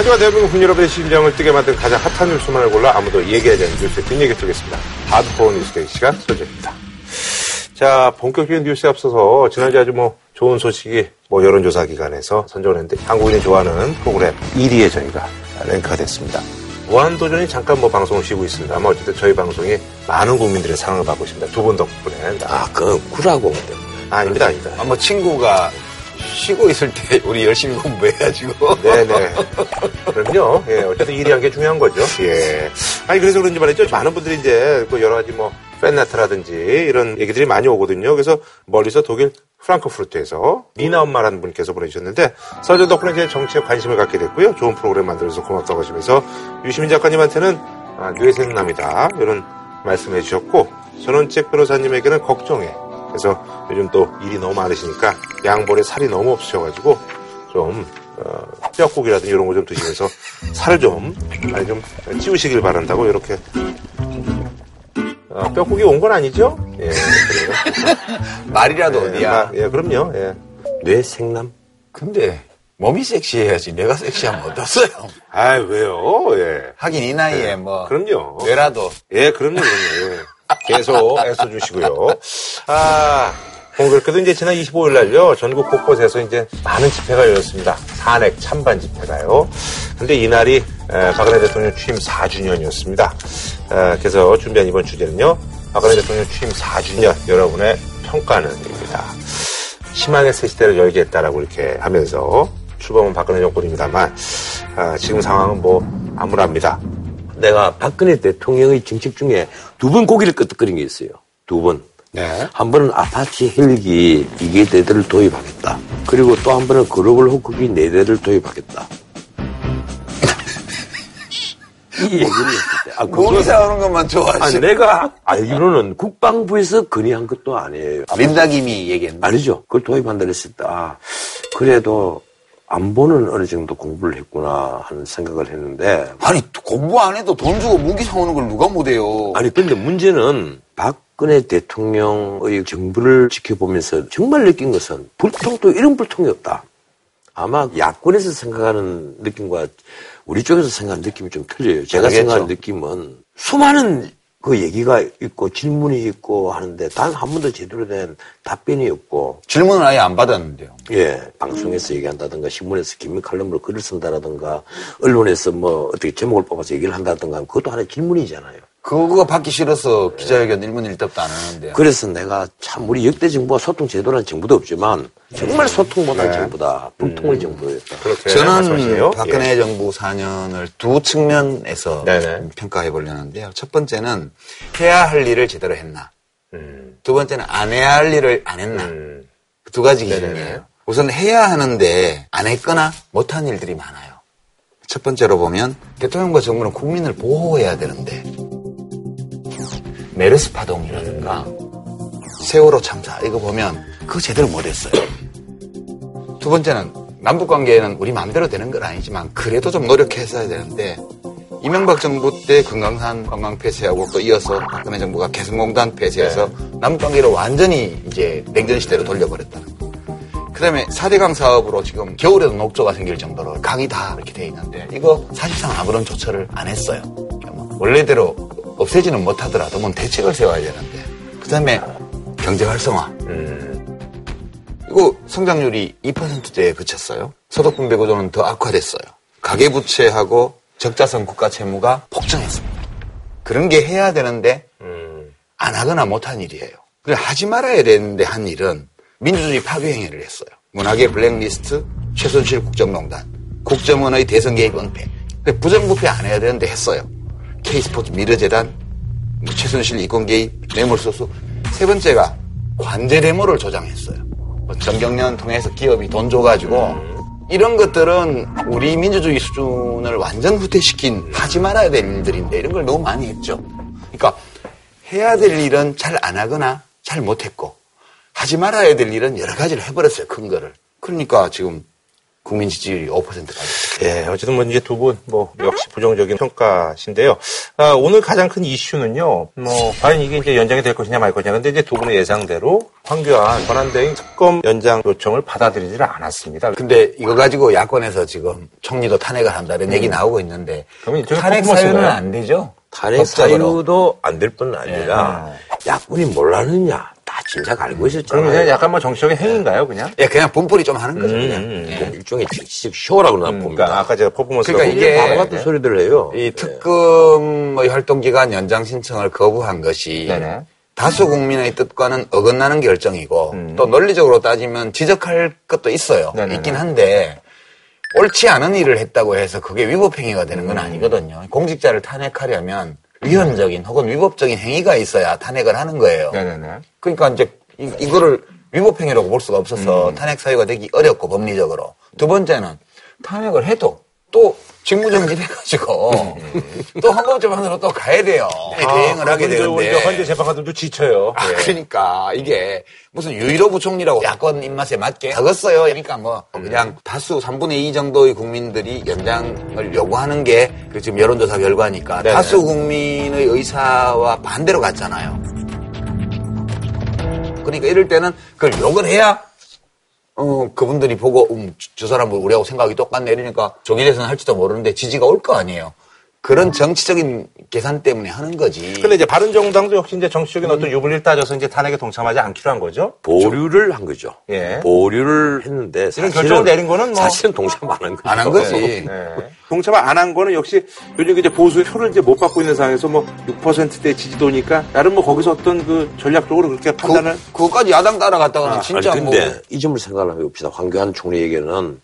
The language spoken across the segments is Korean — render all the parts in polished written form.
한 주간 대한민국 국민 여러분의 심장을 뜨게 만든 가장 핫한 뉴스만을 골라 아무도 얘기하지 않는 뉴스의 뒷얘기를 드리겠습니다. 하드코어 뉴스데이 시간 설정입니다. 자, 본격적인 뉴스에 앞서서 지난주 아주 좋은 소식이 여론조사 기관에서 선정을 했는데 한국인이 좋아하는 프로그램 1위에 저희가 랭크가 됐습니다. 무한도전이 잠깐 방송을 쉬고 있습니다만 어쨌든 저희 방송이 많은 국민들의 사랑을 받고 있습니다. 두 분 덕분에. 그러라고. 아닙니다. 친구가 쉬고 있을 때 우리 열심히 공부해가지고. 네네. 그럼요. 예, 어쨌든 1위 한 게 중요한 거죠. 예. 그래서 그런지 말이죠. 많은 분들이 이제 여러 가지 팬레터라든지 이런 얘기들이 많이 오거든요. 그래서 멀리서 독일 프랑크푸르트에서 미나 엄마라는 분께서 보내주셨는데 서전 덕분에 제 정치에 관심을 갖게 됐고요. 좋은 프로그램 만들어서 고맙다고 하시면서 유시민 작가님한테는 뇌 생남이다 이런 말씀해 주셨고 전원책 변호사님에게는 걱정해. 그래서 요즘 또 일이 너무 많으시니까 양볼에 살이 너무 없으셔가지고 좀 뼈국이라든지 이런 거 좀 드시면서 살을 좀 많이 좀 찌우시길 바란다고 이렇게. 뼈국이 온 건 아니죠? 예, 그래요. 말이라도 어디야? 예, 그럼요. 예. 뇌 생남? 근데 몸이 섹시해야지 뇌가 섹시하면 어떠세요? 왜요? 예. 하긴 이 나이에 예. 그럼요. 뇌라도. 예, 그럼요. 예. 계속 애써주시고요. 그래도 이제 지난 25일 날요, 전국 곳곳에서 이제 많은 집회가 열렸습니다. 탄핵 찬반 집회가요. 근데 이날이 박근혜 대통령 취임 4주년이었습니다. 그래서 준비한 이번 주제는요, 박근혜 대통령 취임 4주년 여러분의 평가는입니다. 심한의 새 시대를 열겠다라고 이렇게 하면서 출범은 박근혜 정권입니다만 지금 상황은 암울합니다. 내가 박근혜 대통령의 정책 중에 두 번 고기를 끄덕거린 게 있어요. 두 번. 네. 한 번은 아파치 헬기 2대를 도입하겠다. 그리고 또 한 번은 글로벌 호크기 4대를 도입하겠다. 이 얘기를 했을 때. 고기 사오는 것만 좋아하시네. 내가 알기로는 국방부에서 건의한 것도 아니에요. 민다김이 얘기했나? 아니죠. 그걸 도입한다 그랬을 때, 그래도 안보는 어느 정도 공부를 했구나 하는 생각을 했는데. 공부 안 해도 돈 주고 무기 사오는 걸 누가 못해요. 근데 문제는 박근혜 대통령의 정부를 지켜보면서 정말 느낀 것은 불통도 이런 불통이 없다. 아마 야권에서 생각하는 느낌과 우리 쪽에서 생각하는 느낌이 좀 틀려요. 제가 알겠죠. 생각하는 느낌은 수많은 얘기가 있고 질문이 있고 하는데 단 한 번도 제대로 된 답변이 없고. 질문은 아예 안 받았는데요. 예. 방송에서 얘기한다든가 신문에서 기밀 칼럼으로 글을 쓴다라든가 언론에서 어떻게 제목을 뽑아서 얘기를 한다든가 그것도 하나의 질문이잖아요. 그거가 받기 싫어서 기자회견 1문 1답도 안 하는데. 그래서 내가 참 우리 역대 정부와 소통 제도라는 정부도 없지만 정말 소통 못한 정부다. 불통의 정부였다. 저는 박근혜 정부 4년을 두 측면에서 평가해 보려는데요. 첫 번째는 해야 할 일을 제대로 했나. 두 번째는 안 해야 할 일을 안 했나. 두 가지 기준이에요. 우선 해야 하는데 안 했거나 못한 일들이 많아요. 첫 번째로 보면 대통령과 정부는 국민을 보호해야 되는데 메르스 파동이라든가 세월호 참사 이거 보면 그거 제대로 못했어요. 두 번째는 남북관계는 우리 마음대로 되는 건 아니지만 그래도 좀 노력했어야 되는데 이명박 정부 때 금강산 관광 폐쇄하고 또 이어서 박근혜 정부가 개성공단 폐쇄해서 남북관계를 완전히 이제 냉전시대로 돌려버렸다는 거. 그다음에 사대강 사업으로 지금 겨울에도 녹조가 생길 정도로 강이 다 이렇게 돼 있는데 이거 사실상 아무런 조처를 안 했어요. 원래대로 없애지는 못하더라도 대책을 세워야 되는데. 그다음에 경제 활성화. 이거 성장률이 2%대에 그쳤어요. 소득분배 구조는 더 악화됐어요. 가계부채하고 적자성 국가 채무가 폭증했습니다. 그런 게 해야 되는데 안 하거나 못한 일이에요. 하지 말아야 되는데 한 일은 민주주의 파괴 행위를 했어요. 문학의 블랙리스트, 최순실 국정농단, 국정원의 대선 개입 은폐. 부정부패 안 해야 되는데 했어요. K스포츠 미르재단, 최순실 이권 개입, 뇌물소수. 세 번째가 관제 데모를 조장했어요. 전경련 통해서 기업이 돈 줘가지고 이런 것들은 우리 민주주의 수준을 완전 후퇴시킨 하지 말아야 될 일들인데 이런 걸 너무 많이 했죠. 그러니까 해야 될 일은 잘 안 하거나 잘 못했고 하지 말아야 될 일은 여러 가지를 해버렸어요, 큰 거를. 그러니까 지금 국민 지지율이 5%까지. 예, 어쨌든 이제 두 분, 역시 부정적인 평가신데요. 오늘 가장 큰 이슈는요, 과연 이게 이제 연장이 될 것이냐 말 것이냐. 근데 이제 두 분의 예상대로 황교안 권한대행 특검 연장 요청을 받아들이질 않았습니다. 근데 이거 가지고 야권에서 지금 총리도 탄핵을 한다 이런 얘기 나오고 있는데 탄핵 사유는 안 되죠? 탄핵 사유도 안 될 뿐 아니라 야권이 뭘 하느냐 다 진작 알고 있었잖아요. 그럼 그냥 약간 뭐 정치적인 행위인가요 그냥? 예, 그냥 분풀이 좀 하는 거죠. 그냥. 일종의 쇼라고 나 봅니다. 그러니까 아까 제가 퍼포먼스 그러니까 이게 바보 같은 소리들을 해요. 이 특검의 활동기간 연장 신청을 거부한 것이 다수 국민의 뜻과는 어긋나는 결정이고 또 논리적으로 따지면 지적할 것도 있어요. 있긴 한데 옳지 않은 일을 했다고 해서 그게 위법행위가 되는 건 아니거든요. 공직자를 탄핵하려면 위헌적인 혹은 위법적인 행위가 있어야 탄핵을 하는 거예요. 그러니까 이제 이거를 위법행위라고 볼 수가 없어서 탄핵 사유가 되기 어렵고 법리적으로. 두 번째는 탄핵을 해도 또 직무정지해가지고 또 헌법재판으로 또 가야 돼요. 대행을 하게 되는데 헌재 재판관들도 지쳐요. 아, 그러니까 이게 무슨 유일호 부총리라고 야권 입맛에 맞게 작았어요. 그러니까 뭐 그냥 다수 3분의 2 정도의 국민들이 연장을 요구하는 게 지금 여론조사 결과니까 다수 국민의 의사와 반대로 갔잖아요. 그러니까 이럴 때는 그걸 욕을 해야 그분들이 보고 저 사람은 우리하고 생각이 똑같네 이러니까 조기 대선 할지도 모르는데 지지가 올 거 아니에요. 그런 정치적인 계산 때문에 하는 거지. 근데 이제 바른정당도 역시 이제 정치적인 어떤 유불리를 따져서 이제 탄핵에 동참하지 않기로 한 거죠. 보류를 한 거죠. 예. 보류를 했는데 사실은 결정을 내린 거는 뭐 사실은 동참 안 한 거죠. 안 한 거지. 네. 동참을 안 한 거는 역시 요즘 이제 보수의 표를 이제 못 받고 있는 상황에서 뭐 6%대 지지도니까 나름 뭐 거기서 어떤 그 전략적으로 그렇게 판단을 그것까지 야당 따라갔다가는 진짜 아니, 근데 뭐. 이 점을 생각을 해봅시다. 황교안 총리에게는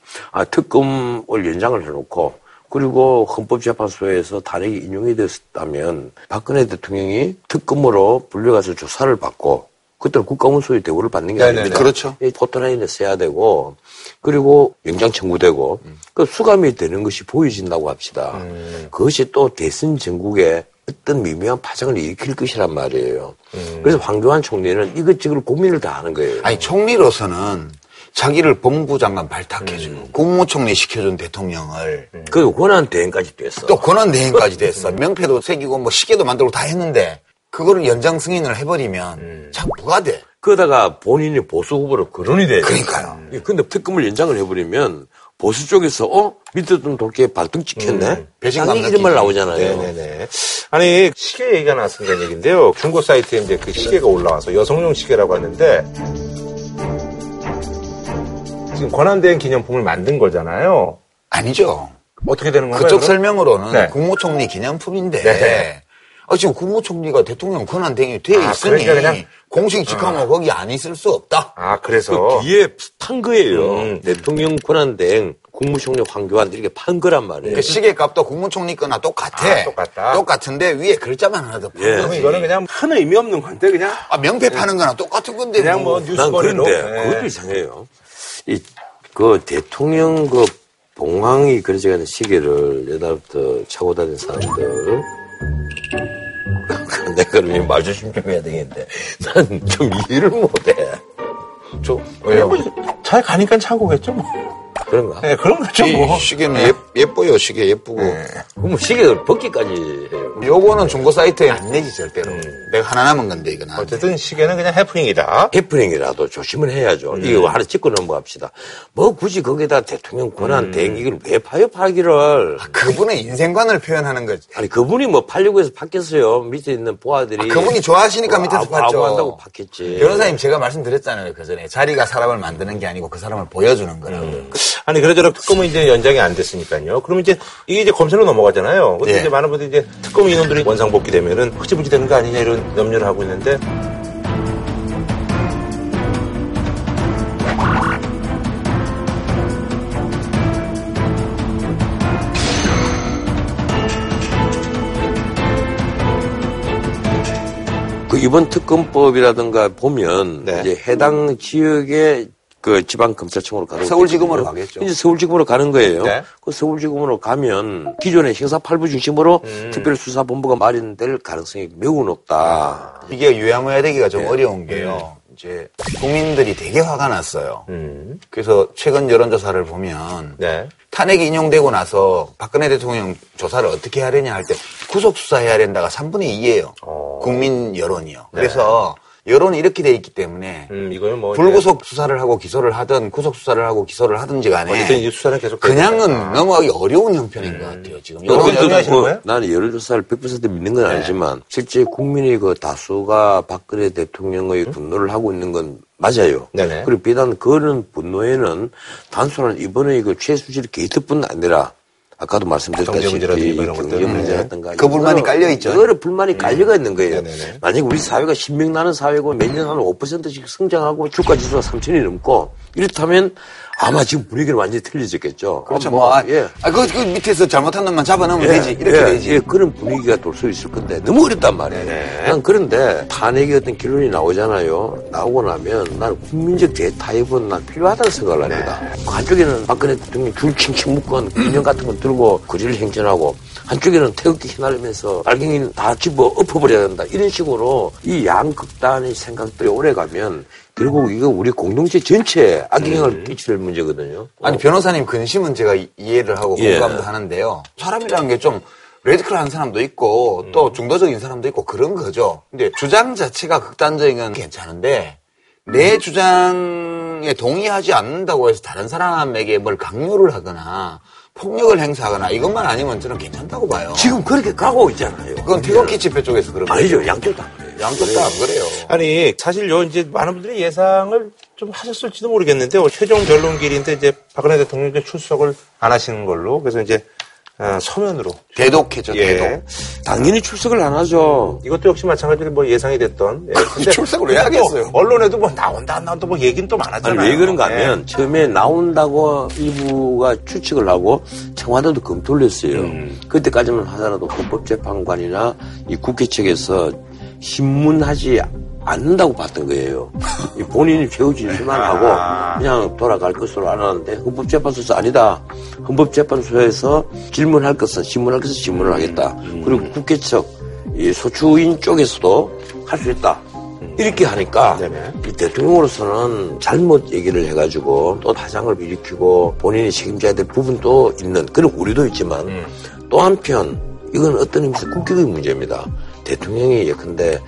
특검을 연장을 해놓고. 그리고 헌법재판소에서 탄핵이 인용이 됐다면 박근혜 대통령이 특검으로 불려가서 조사를 받고 그때는 국가원수의 대우를 받는 게 아닙니다. 그렇죠. 포토라인에 써야 되고 그리고 영장 청구되고 그 수감이 되는 것이 보여진다고 합시다. 그것이 또 대선 전국에 어떤 미묘한 파장을 일으킬 것이란 말이에요. 그래서 황교안 총리는 이것저것 고민을 다 하는 거예요. 아니 총리로서는 자기를 법무부장관 발탁해주고 국무총리 시켜준 대통령을 그리고 권한대행까지 됐어. 또 권한대행까지 됐어. 명패도 새기고 뭐 시계도 만들고 다 했는데 그거를 연장 승인을 해버리면 참 뭐가 돼. 그러다가 본인이 보수 후보로 거론이 돼요. 그러니까요. 근데 특검을 연장을 해버리면 보수 쪽에서 밑에 좀 돌게 발등 찍혔네. 배신감 이런 말 나오잖아요. 네네네. 아니 시계 얘기가 나왔던 얘기인데요. 중고 사이트에 이제 그 시계가 올라와서 여성용 시계라고 하는데. 지금 권한대행 기념품을 만든 거잖아요. 아니죠. 어떻게 되는 건가요? 그쪽 설명으로는 국무총리 기념품인데 지금 국무총리가 대통령 권한대행이 돼 있으니 그러니까 그냥 공식 직함은 거기 안 있을 수 없다. 아 그래서 그 뒤에 판 거예요. 대통령 권한대행 국무총리 황교안 이렇게 판 거란 말이에요. 그러니까 시계값도 국무총리 거나 똑같아. 아, 똑같다. 똑같은데 위에 글자만 하나 더 판 거지. 이거는 그냥 큰 의미 없는 건데 그냥. 아 명패 파는 거나 똑같은 건데. 그냥 뭐 뉴스거리로. 그런데 그것도 이상해요. 그 대통령 그 봉황이 그려져 가는 시계를 옛날부터 차고 다니는 사람들. 근데 그러면 말 조심 좀 해야 되겠는데. 난 좀 이해를 못해. 왜요? 잘 가니까 차고겠죠, 뭐. 그런가? 네, 그런 거죠, 뭐. 시계는 예뻐요, 시계 예쁘고. 그럼 시계를 벗기까지 해요. 요거는 중고 사이트에 안 내지, 절대로. 내가 하나 남은 건데, 이건. 어쨌든 시계는 그냥 해프닝이다. 해프닝이라도 조심을 해야죠. 이거 하나 찍고 넘어갑시다. 뭐 굳이 거기다 대통령 권한 대행 이걸 왜 파기를. 아, 그분의 인생관을 표현하는 거지. 아니, 그분이 뭐 팔려고 해서 팠겠어요. 밑에 있는 보아들이. 아, 그분이 좋아하시니까 밑에서 팠죠. 아부한다고 팠겠지. 변호사님 제가 말씀드렸잖아요, 그 전에. 자리가 사람을 만드는 게 아니고 그 사람을 보여주는 거라고. 아니, 그러저러 특검은 이제 연장이 안 됐으니까요. 그러면 이제, 이게 이제 검찰로 넘어가잖아요. 근데 이제 많은 분들이 이제 특검 인원들이 원상복귀 되면은 흐지부지 되는 거 아니냐 이런 염려를 하고 있는데. 그 이번 특검법이라든가 보면 이제 해당 지역에 그 지방검찰청으로 가는 서울지검으로 가겠죠. 이제 서울지검으로 가는 거예요. 그 서울지검으로 가면 기존의 형사 8부 중심으로 특별수사본부가 마련될 가능성이 매우 높다. 이게 요야무야되기가 좀 어려운 게요. 이제 국민들이 되게 화가 났어요. 그래서 최근 여론조사를 보면 탄핵이 인용되고 나서 박근혜 대통령 조사를 어떻게 하려냐 할 때 구속수사해야 된다가 3분의 2예요. 국민 여론이요. 그래서 여론이 이렇게 돼 있기 때문에 이거는 뭐 불구속 수사를 하고 기소를 하든 구속 수사를 하고 기소를 하든지 간에 어쨌든 수사는 계속 그냥은 넘어가기 어려운 형편인 것 같아요. 지금 나는 여론조사를 100% 믿는 건 아니지만 실제 국민의 그 다수가 박근혜 대통령의 분노를 하고 있는 건 맞아요. 네네. 그리고 비단 그런 분노에는 단순한 이번에 그 최순실 게이트뿐 아니라 아까도 말씀드렸다시피 경제 문제라든가 그 불만이 깔려있죠. 여러 불만이 깔려가 있는 거예요. 네네네. 만약에 우리 사회가 신명나는 사회고 매년 한 5%씩 성장하고 주가지수가 3,000이 넘고 이렇다면 아마 지금 분위기는 완전히 틀려졌겠죠. 그렇죠. 그 밑에서 잘못한 놈만 잡아놓으면 되지. 이렇게 되지. 그런 분위기가 돌 수 있을 건데 너무 어렵단 말이에요. 난 그런데 탄핵의 어떤 결론이 나오잖아요. 나오고 나면 난 국민적 재타협은 난 필요하다는 생각을 합니다. 한쪽에는 박근혜 대통령 줄칭칭 묶은 인형 같은 건 들고 거리를 행진하고 한쪽에는 태극기 휘날리면서 알갱이 다 집어 엎어버려야 된다. 이런 식으로 이 양극단의 생각들이 오래가면 결국 이거 우리 공동체 전체에 악영향을 끼칠 문제거든요. 아니 변호사님 근심은 제가 이해를 하고 공감도 하는데요. 사람이라는 게 좀 레드클한 사람도 있고 또 중도적인 사람도 있고 그런 거죠. 근데 주장 자체가 극단적인 건 괜찮은데 내 주장에 동의하지 않는다고 해서 다른 사람에게 뭘 강요를 하거나 폭력을 행사하거나 이것만 아니면 저는 괜찮다고 봐요. 지금 그렇게 가고 있잖아요. 그건 태극기 집회 쪽에서 그런 거예요. 아니죠. 양쪽 다 그래요. 양쪽 다 안 그래요. 아니 사실요 이제 많은 분들이 예상을 좀 하셨을지도 모르겠는데 최종 결론 길인데 이제 박근혜 대통령이 출석을 안 하시는 걸로 그래서 이제 서면으로 대독해죠. 대독. 당연히 출석을 안 하죠. 이것도 역시 마찬가지로 뭐 예상이 됐던. 근데 출석을 왜 하겠어요? 뭐 언론에도 뭐 나온다 안 나온다 뭐 얘기는 또 많았잖아요. 아니, 왜 그런가 하면 처음에 나온다고 일부가 추측을 하고 청와대도 검토를 했어요. 그때까지만 하더라도 헌법재판관이나 이 국회 측에서 신문하지 않는다고 봤던 거예요. 본인이 최후 진술만 하고 그냥 돌아갈 것으로 안 하는데 헌법재판소에서 아니다. 헌법재판소에서 질문할 것은 하겠다. 그리고 국회 측 소추인 쪽에서도 할 수 있다. 이렇게 하니까 대통령으로서는 잘못 얘기를 해가지고 또 파장을 일으키고 본인이 책임져야 될 부분도 있는 그런 우려도 있지만 또 한편 이건 어떤 의미에서 국격의 문제입니다. 대통령이 예컨대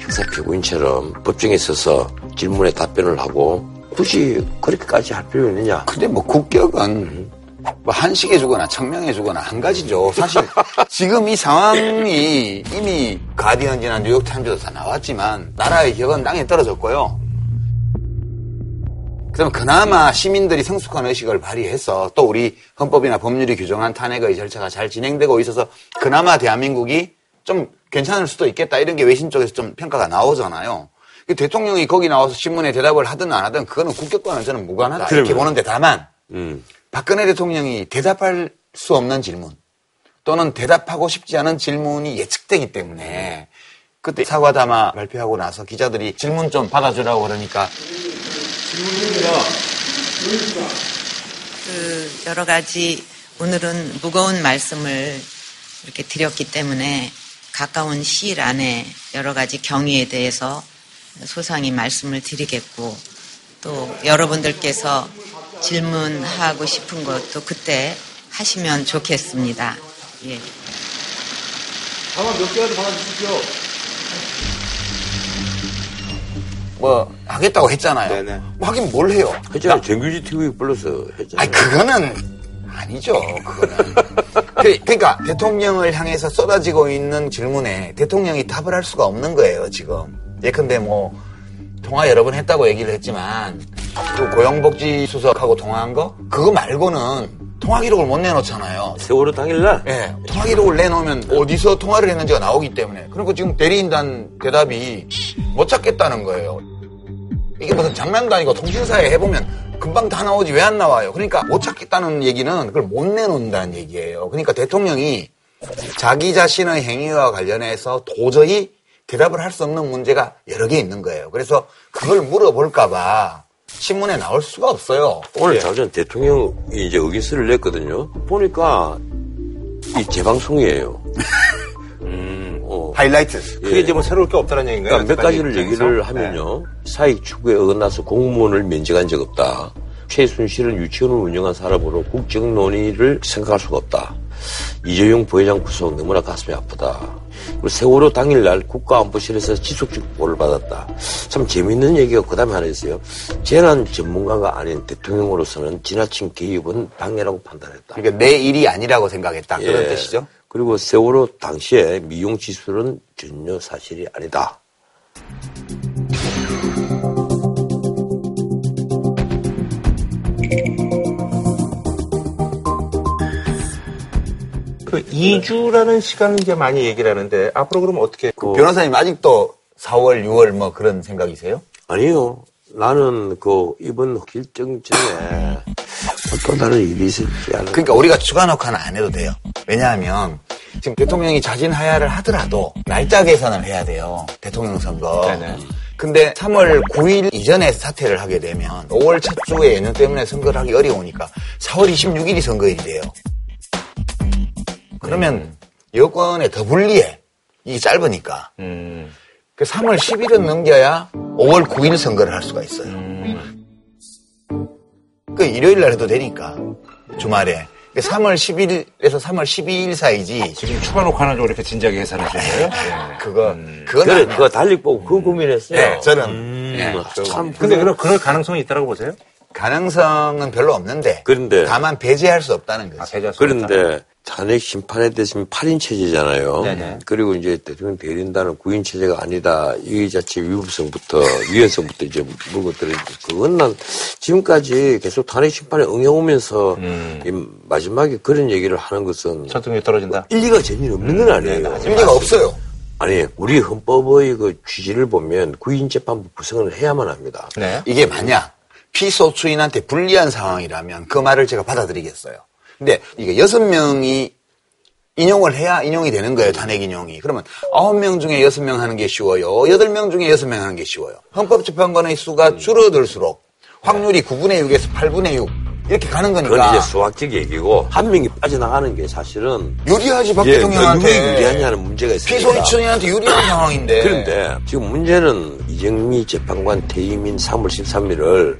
형사피고인처럼 법정에 있어서 질문에 답변을 하고 굳이 그렇게까지 할 필요 있느냐. 근데 뭐 국격은 뭐 한식에 주거나 청명에 주거나 한 가지죠. 사실 지금 이 상황이 이미 가디언지나 뉴욕타임즈도 다 나왔지만 나라의 격은 땅에 떨어졌고요. 그러면 그나마 시민들이 성숙한 의식을 발휘해서 또 우리 헌법이나 법률이 규정한 탄핵의 절차가 잘 진행되고 있어서 그나마 대한민국이 좀 괜찮을 수도 있겠다 이런 게 외신 쪽에서 좀 평가가 나오잖아요. 대통령이 거기 나와서 신문에 대답을 하든 안 하든 그거는 국격과는 저는 무관하다 이렇게 보는데 다만 박근혜 대통령이 대답할 수 없는 질문 또는 대답하고 싶지 않은 질문이 예측되기 때문에 그때 사과담화 발표하고 나서 기자들이 질문 좀 받아주라고 그러니까 질문입니다. 그 여러 가지 오늘은 무거운 말씀을 이렇게 드렸기 때문에 가까운 시일 안에 여러 가지 경위에 대해서 소상히 말씀을 드리겠고 또 여러분들께서 질문하고 싶은 것도 그때 하시면 좋겠습니다. 예. 방아 몇 개라도 받아주십시오. 뭐 하겠다고 했잖아요. 네네. 뭐 하긴 뭘 해요? 했잖아요. 정규지 TV 불러서 했잖아요. 아니 그거는 아니죠. 그거는. 그러니까 대통령을 향해서 쏟아지고 있는 질문에 대통령이 답을 할 수가 없는 거예요. 지금. 예컨대 뭐 통화 여러 번 했다고 얘기를 했지만 그 고용복지수석하고 통화한 거? 그거 말고는 통화 기록을 못 내놓잖아요. 세월호 당일날? 네. 통화 기록을 내놓으면 어디서 통화를 했는지가 나오기 때문에. 그러니까 지금 대리인단 대답이 못 찾겠다는 거예요. 이게 무슨 장난도 아니고 통신사에 해보면 금방 다 나오지 왜 안 나와요? 그러니까 못 찾겠다는 얘기는 그걸 못 내놓는다는 얘기예요. 그러니까 대통령이 자기 자신의 행위와 관련해서 도저히 대답을 할 수 없는 문제가 여러 개 있는 거예요. 그래서 그걸 물어볼까 봐 신문에 나올 수가 없어요. 오늘 자전 대통령이 이제 의견서를 냈거든요. 보니까 이 재방송이에요. 하이라이트. 그게 이제 뭐 새로울 게 없다는 얘기인가요? 그러니까 몇 가지를 얘기를 하면요. 사익 추구에 어긋나서 공무원을 면직한 적 없다. 최순실은 유치원을 운영한 사람으로 국정 논의를 생각할 수가 없다. 이재용 부회장 구속 너무나 가슴이 아프다. 그리고 세월호 당일날 국가안보실에서 지속적 보호를 받았다. 참 재미있는 얘기가 그 다음에 하나 있어요. 재난 전문가가 아닌 대통령으로서는 지나친 개입은 방해라고 판단했다. 그러니까 내 일이 아니라고 생각했다. 예. 그런 뜻이죠. 그리고 세월호 당시에 미용지술은 전혀 사실이 아니다. 그 2주라는 시간을 이제 많이 얘기를 하는데 앞으로 그럼 어떻게 변호사님 아직도 4월, 6월 뭐 그런 생각이세요? 아니요. 나는 그 이번 결정 전에 또 다른 일이 있을지 알아요. 그러니까 우리가 추가 녹화는 안 해도 돼요. 왜냐하면 지금 대통령이 자진 하야를 하더라도 날짜 계산을 해야 돼요. 대통령 선거. 네네. 근데 3월 9일 이전에 사퇴를 하게 되면 5월 첫 주에 예능 때문에 선거를 하기 어려우니까 4월 26일이 선거일이에요. 그러면 여권에 더 불리해. 이게 짧으니까. 그 3월 10일은 넘겨야 5월 9일 선거를 할 수가 있어요. 그 일요일 날 해도 되니까. 주말에. 3월 10일에서 3월 12일 사이지. 지금 추가 녹화는 좀 이렇게 진지하게 해산을 주세요. 네. 그거 달리 보고 그거 고민했어요. 네, 저는. 네, 참. 근데 그럴 가능성이 있다고 보세요? 가능성은 별로 없는데. 그런데. 다만 배제할 수 없다는 거죠. 아, 배제할 수 그런데 없다는. 잔액 심판에 대해서는 8인 체제잖아요. 네네. 그리고 이제 대통령 대리인단은 9인 체제가 아니다. 이 자체 위헌성부터 이제 물고들은 그건 난 지금까지 계속 탄핵 심판에 응해오면서 마지막에 그런 얘기를 하는 것은 설득력이 떨어진다. 일리가 전혀 없는 건 아니에요. 일리가 없어요. 아니, 우리 헌법의 그 취지를 보면 9인 재판부 구성을 해야만 합니다. 네. 이게 만약 피소추인한테 불리한 상황이라면 그 말을 제가 받아들이겠어요. 근데 이게 6명이 인용을 해야 인용이 되는 거예요. 탄핵 인용이. 그러면 9명 중에 6명 하는 게 쉬워요. 8명 중에 6명 하는 게 쉬워요. 헌법재판관의 수가 줄어들수록 확률이 9분의 6에서 8분의 6 이렇게 가는 거니까. 그건 이제 수학적 얘기고 한 명이 빠져나가는 게 사실은 유리하지 박 대통령한테. 누가 유리하냐는 문제가 있습니다. 피소유천이한테 유리한 상황인데. 그런데 지금 문제는 이정미 재판관 퇴임인 3월 13일을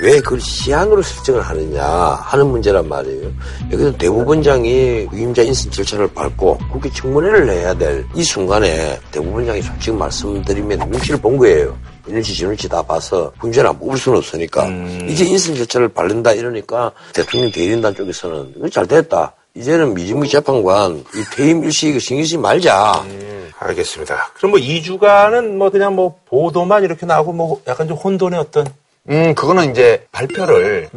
왜 그걸 시한으로 설정을 하느냐 하는 문제란 말이에요. 여기서 대법원장이 위임자 인선 절차를 밟고 국회 청문회를 해야 될 이 순간에 대법원장이 솔직히 말씀드리면 눈치를 본 거예요. 이런지 저런지 다 봐서 문제를 안 뽑을 수는 없으니까. 이제 인선 절차를 밟는다 이러니까 대통령 대리인단 쪽에서는 이거 잘 됐다. 이제는 미증미 재판관 이 퇴임 일시에 신경 쓰지 말자. 알겠습니다. 그럼 2주간은 그냥 보도만 이렇게 나오고 약간 좀 혼돈의 어떤. 그거는 이제 발표를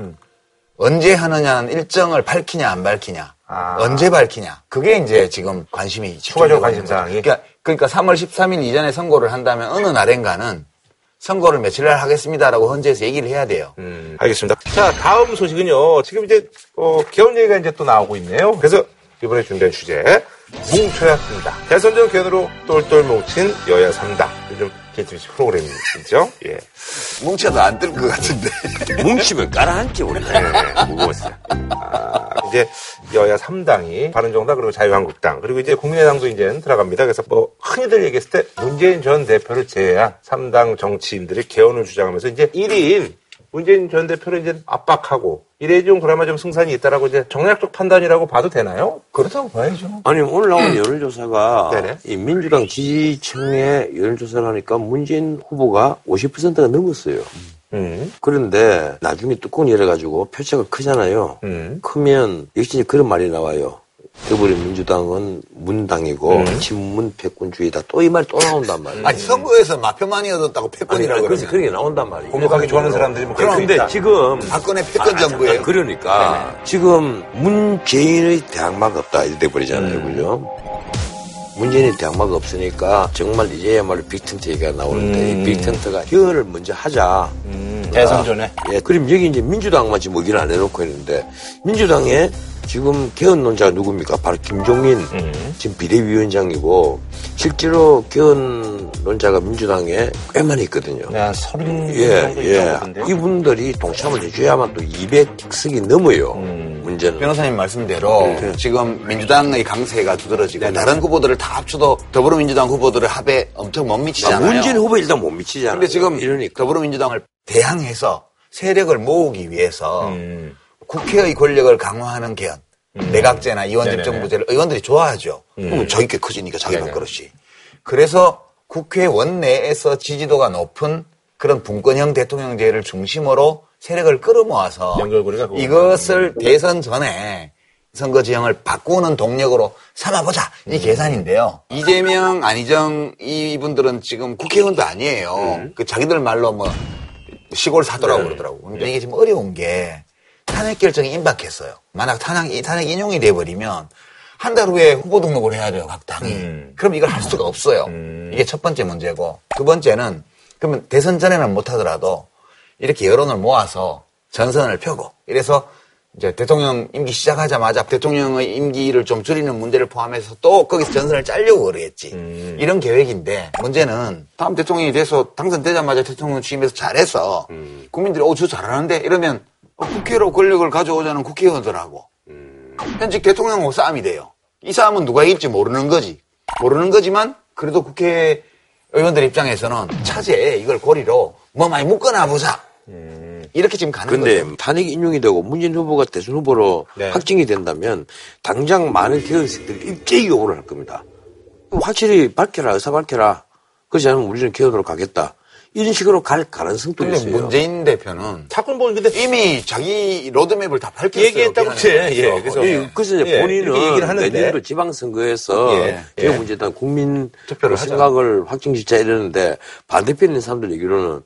언제 하느냐는 일정을 밝히냐 안 밝히냐, 언제 밝히냐. 그게 이제 지금 관심이 추가적으로 관심사항이. 그러니까 3월 13일 이전에 선고를 한다면 어느 날인가는 선고를 며칠 날 하겠습니다라고 헌재에서 얘기를 해야 돼요. 알겠습니다. 자, 다음 소식은요. 지금 이제 개헌 얘기가 이제 또 나오고 있네요. 그래서 이번에 준비한 주제 뭉쳐야 쓴다. 대선 전 개헌으로 똘똘 뭉친 여야 3당. 요즘 JTBC 프로그램이죠. 예. 뭉쳐도 안 뜰 것 같은데. 뭉치면 깔아앉지 원래. 네, 무거웠어요. 이제 여야 3당이 바른정당 그리고 자유한국당 그리고 이제 국민의당도 이제는 들어갑니다. 그래서 흔히들 얘기했을 때 문재인 전 대표를 제외한 3당 정치인들이 개헌을 주장하면서 이제 1인 문재인 전 대표를 이제 압박하고 이래 좀 그나마 좀 승산이 있다라고 이제 정략적 판단이라고 봐도 되나요? 그렇다고 봐야죠. 아니 오늘 나온 여론조사가 이 민주당 지지층의 여론조사를 하니까 문재인 후보가 50%가 넘었어요. 그런데 나중에 뚜껑 열어가지고 표차가 크잖아요. 크면 역시 그런 말이 나와요. 더불어민주당은 문당이고 친문 패권주의다. 또 이 말이 또 나온단 말이에요. 아니 선거에서 마표 많이 얻었다고 패권이라고 그래서 그런 게 나온단 말이에요. 공격하기 좋아하는 사람들이 그런데 지금 박근혜 패권 정부예요. 그러니까 네네. 지금 문재인의 대항마가 없다 이렇게 돼버리잖아요. 그죠? 문재인의 대항마가 없으니까 정말 이제야말로 빅텐트 얘기가 나오는데 이 빅텐트가 개헌을 먼저 하자. 대선 전에. 예, 그럼 여기 이제 민주당만 지금 의견을 안 해놓고 있는데 민주당에 지금 개헌 논자가 누굽니까? 바로 김종인 지금 비대위원장이고 실제로 개헌 논자가 민주당에 꽤 많이 있거든요. 네, 30명 정도 있던데. 이분들이 동참을 해줘야만 또 200석이 넘어요. 문제는. 변호사님 말씀대로 지금 민주당의 강세가 두드러지고 다른 후보들을 다 합쳐도 더불어민주당 후보들을 합에 엄청 못 미치잖아요. 문재인 후보 일단 못 미치잖아요. 그런데 지금 이러니까. 더불어민주당을 대항해서 세력을 모으기 위해서 국회의 권력을 강화하는 개헌 내각제나 의원집정부제를 의원들이 좋아하죠. 그럼 저기 꽤 커지니까 자기 밥그릇이. 그래서 국회 원내에서 지지도가 높은 그런 분권형 대통령제를 중심으로 세력을 끌어모아서 이것을 대선 전에 선거 지형을 바꾸는 동력으로 삼아보자 이 계산인데요. 이재명, 안희정 이분들은 지금 국회의원도 아니에요. 그 자기들 말로 뭐 시골 사도라고 그러더라고. 근데 이게 지금 어려운 게 탄핵 결정이 임박했어요. 만약 탄핵 인용이 돼버리면 한 달 후에 후보 등록을 해야 돼요, 각 당이. 그럼 이걸 할 수가 없어요. 이게 첫 번째 문제고. 두 번째는 그러면 대선 전에는 못하더라도 이렇게 여론을 모아서 전선을 펴고 이래서 이제 대통령 임기 시작하자마자 대통령의 임기를 좀 줄이는 문제를 포함해서 또 거기서 전선을 짜려고 그러겠지. 이런 계획인데 문제는 다음 대통령이 돼서 당선되자마자 대통령 취임해서 잘해서 국민들이 저 잘하는데 이러면 국회로 권력을 가져오자는 국회의원들하고 현직 대통령하고 싸움이 돼요. 이 싸움은 누가 이길지 모르는 거지. 모르는 거지만 그래도 국회의원들 입장에서는 차제에 이걸 고리로 뭐 많이 묶어놔 보자. 이렇게 지금 가는 근데 거죠. 근데 탄핵이 인용이 되고 문재인 후보가 대선 후보로 확정이 된다면 당장 많은 개헌세들이 일제히 요구를 할 겁니다. 확실히 밝혀라, 의사 밝혀라. 그렇지 않으면 우리는 개헌으로 가겠다. 이런 식으로 갈 가능성도 근데 있어요. 문재인 대표는 사건 보는 근데 이미 자기 로드맵을 다 밝혔어요. 얘기했다고 그래서 이제 본인은 내년도 지방선거에서 개헌 문제에 대한 국민 투표를 생각을 확정짓자 이러는데 반대편인 사람들 얘기로는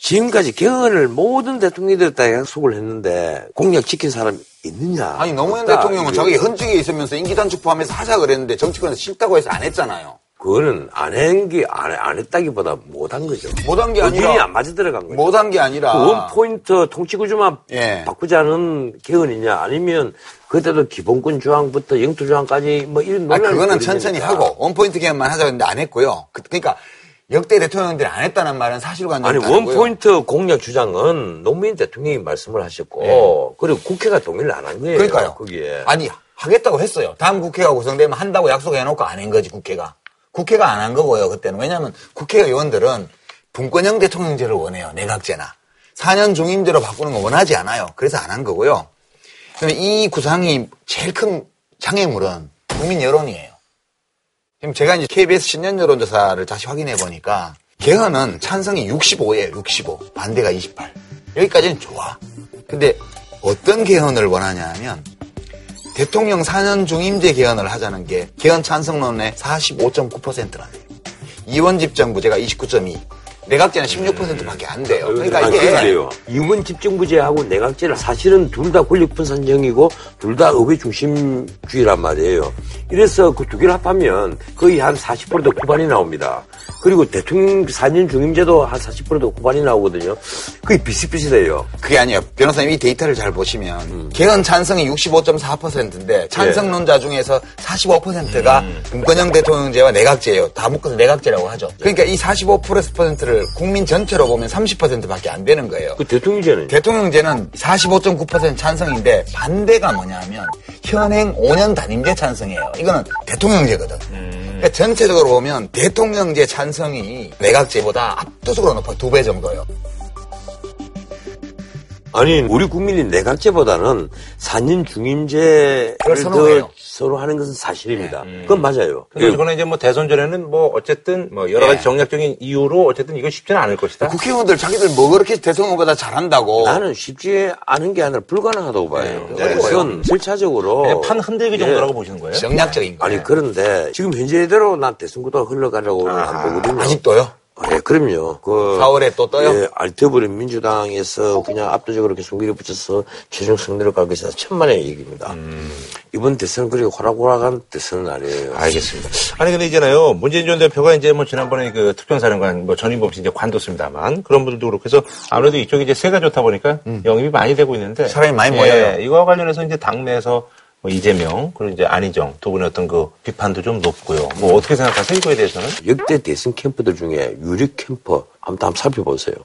지금까지 개헌을 모든 대통령들이 다 약속을 했는데 공약 지킨 사람이 있느냐. 아니 노무현 대통령은 자기 현직에 있으면서 임기단축 포함해서 하자 그랬는데 정치권에서 싫다고 해서 안 했잖아요. 그거는 안 했다기보다 못한 거죠. 못한 게 아니라. 본인이 안 맞아 들어간 거죠. 못한 게 아니라. 원포인트 통치구조만 바꾸지 않은 개헌이냐 아니면 그때도 기본권 조항부터 영토 조항까지 뭐 이런 논란이 그거는 천천히 하고 원포인트 개헌만 하자고 했는데 안 했고요. 그러니까 역대 대통령들이 안 했다는 말은 사실관계가 아니 원포인트 공약 주장은 노무현 대통령이 말씀을 하셨고 그리고 국회가 동의를 안 한 거예요. 그러니까요. 거기에. 아니 하겠다고 했어요. 다음 국회가 구성되면 한다고 약속해놓고 안 한 거지 국회가 안 한 거고요. 그때는 왜냐하면 국회의원들은 분권형 대통령제를 원해요. 내각제나 4년 중임제로 바꾸는 거 원하지 않아요. 그래서 안 한 거고요. 그럼 이 구상이 제일 큰 장애물은 국민 여론이에요. 지금 제가 이제 KBS 신년 여론조사를 다시 확인해 보니까 개헌은 찬성이 65예요. 65 반대가 28 여기까지는 좋아. 근데 어떤 개헌을 원하냐 하면 대통령 4년 중임제 개헌을 하자는 게 개헌 찬성론의 45.9%라네요. 이원집정부제가 29.2%, 내각제는 16%밖에 안 돼요. 그러니까 이게 이원집정부제하고 내각제는 사실은 둘 다 권력분산형이고 둘 다 의회 중심주의란 말이에요. 이래서 그 두 개를 합하면 거의 한 40%도 후반이 나옵니다. 그리고 대통령 4년 중임제도 한 40%도 후반이 나오거든요. 그게 비슷비슷해요. 그게 아니에요. 변호사님 이 데이터를 잘 보시면 개헌 찬성이 65.4%인데 찬성론자 중에서 45%가 분권형 대통령제와 내각제예요. 다 묶어서 내각제라고 하죠. 그러니까 이 45%를 국민 전체로 보면 30%밖에 안 되는 거예요. 그 대통령제는? 대통령제는 45.9% 찬성인데 반대가 뭐냐면 현행 5년 단임제 찬성이에요. 이거는 대통령제거든. 그러니까 전체적으로 보면 대통령제 찬성이 내각제보다 압도적으로 높아요. 2배 정도요. 아니 우리 국민이 내각제보다는 4년 중임제를 더 선호하는 것은 사실입니다. 그건 맞아요. 그래서 저는 이제 뭐 대선 전에는 뭐 어쨌든 뭐 여러 가지 정략적인 이유로 어쨌든 이건 쉽지는 않을 것이다. 국회의원들 자기들 뭐 그렇게 대선 후보다 잘한다고. 나는 쉽지 않은 게 아니라 불가능하다고 봐요. 그건 절차적으로 판 흔들기 정도라고 보시는 거예요? 정략적인 거예요. 아니 그런데 지금 현재대로 난 대선 구도가 흘러가려고 한 거거든요. 아직도요? 네, 그럼요. 4월에 또 떠요? 네, 알트버린 민주당에서 그냥 압도적으로 계속 밀어붙여서 최종 승리를 가기 위해서 천만의 얘기입니다. 이번 대선은 그렇게 호락호락한 대선은 아니에요. 알겠습니다. 아니, 근데 이제나요, 문재인 전 대표가 이제 뭐 지난번에 그 특별사령관 뭐 전임 없이 이제 관뒀습니다만 그런 분들도 그렇고 해서 아무래도 이쪽이 이제 세가 좋다 보니까 영입이 많이 되고 있는데. 사람이 많이 모여요. 이거와 관련해서 이제 당내에서 뭐 이재명, 그리고 이제 안희정 두 분의 어떤 그 비판도 좀 높고요. 뭐 어떻게 생각하세요? 이거에 대해서는? 역대 대선 캠프들 중에 유력 캠프 한번 살펴보세요.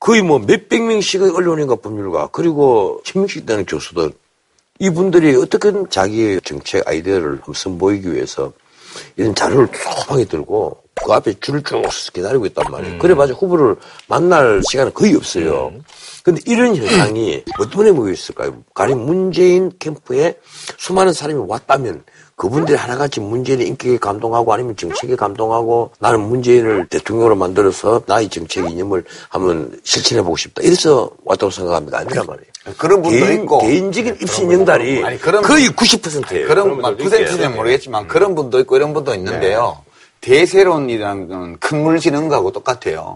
거의 뭐 몇백 명씩의 언론인과 법률가 그리고 1000명씩 되는 교수들 이분들이 어떻게든 자기의 정책 아이디어를 한번 선보이기 위해서 이런 자료를 쫙하게 들고 그 앞에 줄을 쭉 기다리고 있단 말이에요. 그래봐야 후보를 만날 시간은 거의 없어요. 근데 이런 현상이 어떤 의미가 있을까요? 가령 문재인 캠프에 수많은 사람이 왔다면 그분들이 하나같이 문재인의 인기에 감동하고 아니면 정책에 감동하고 나는 문재인을 대통령으로 만들어서 나의 정책 이념을 한번 실천해보고 싶다. 이래서 왔다고 생각합니다. 아니란 말이에요. 그런 분도 있고. 개인적인 입신 연달이 거의 90%예요. 그런 9%는 모르겠지만 그런 분도 있고 이런 분도 있는데요. 네. 대세론이라는 건 큰 물 지는 거하고 똑같아요.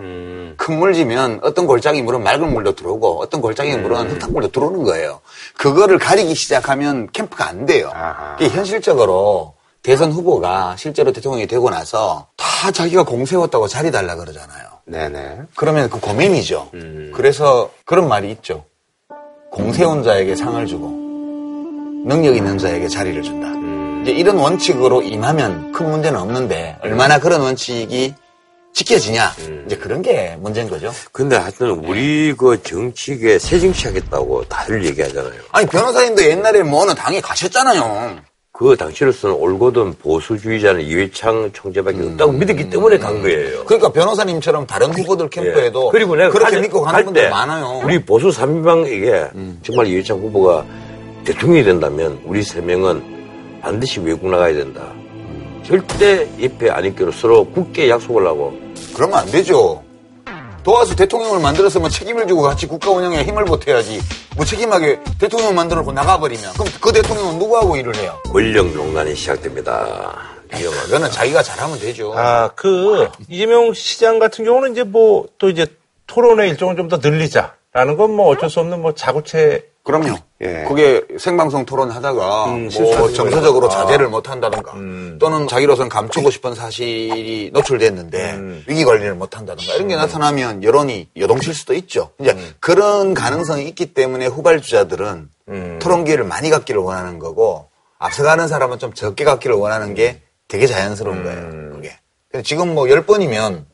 큰 물 지면 어떤 골짜기 물은 맑은 물로 들어오고 어떤 골짜기 물은 흙탕물로 들어오는 거예요. 그거를 가리기 시작하면 캠프가 안 돼요. 이게 현실적으로 대선 후보가 실제로 대통령이 되고 나서 다 자기가 공세웠다고 자리 달라 그러잖아요. 네네. 그러면 그 고민이죠. 그래서 그런 말이 있죠. 공세운 자에게 상을 주고 능력 있는 자에게 자리를 준다. 이런 원칙으로 임하면 큰 문제는 없는데 얼마나 그런 원칙이 지켜지냐 이제 그런 게 문제인 거죠. 근데 하여튼 우리 그 정치계 새 정치하겠다고 다들 얘기하잖아요. 아니 변호사님도 옛날에 뭐 어느 당에 가셨잖아요. 그 당시로서는 올곧은 보수주의자는 이회창 총재밖에 없다고 믿었기 때문에 간 거예요. 그러니까 변호사님처럼 다른 후보들 캠프에도 예. 그리고 내가 그렇게 믿고 가는 분들 많아요. 우리 보수 3인방에게 정말 이회창 후보가 대통령이 된다면 우리 3명은 반드시 외국 나가야 된다. 절대 옆에 안 있기로 서로 굳게 약속을 하고. 그러면 안 되죠. 도와서 대통령을 만들어서 뭐 책임을 지고 같이 국가 운영에 힘을 보태야지. 무책임하게 대통령을 만들어놓고 나가버리면. 그럼 그 대통령은 누구하고 일을 해요? 권력 농단이 시작됩니다. 이거는 자기가 잘하면 되죠. 이재명 시장 같은 경우는 이제 뭐 또 이제 토론의 일정을 좀 더 늘리자라는 건 뭐 어쩔 수 없는 뭐 자구체. 그럼요. 예. 그게 생방송 토론 하다가 뭐 정서적으로 자제를 못한다든가 또는 자기로선 감추고 싶은 사실이 노출됐는데 위기 관리를 못한다든가 이런 게 나타나면 여론이 요동칠 수도 있죠. 이제 그런 가능성이 있기 때문에 후발주자들은 토론 기회를 많이 갖기를 원하는 거고 앞서가는 사람은 좀 적게 갖기를 원하는 게 되게 자연스러운 거예요. 그게. 근데 지금 뭐 10번이면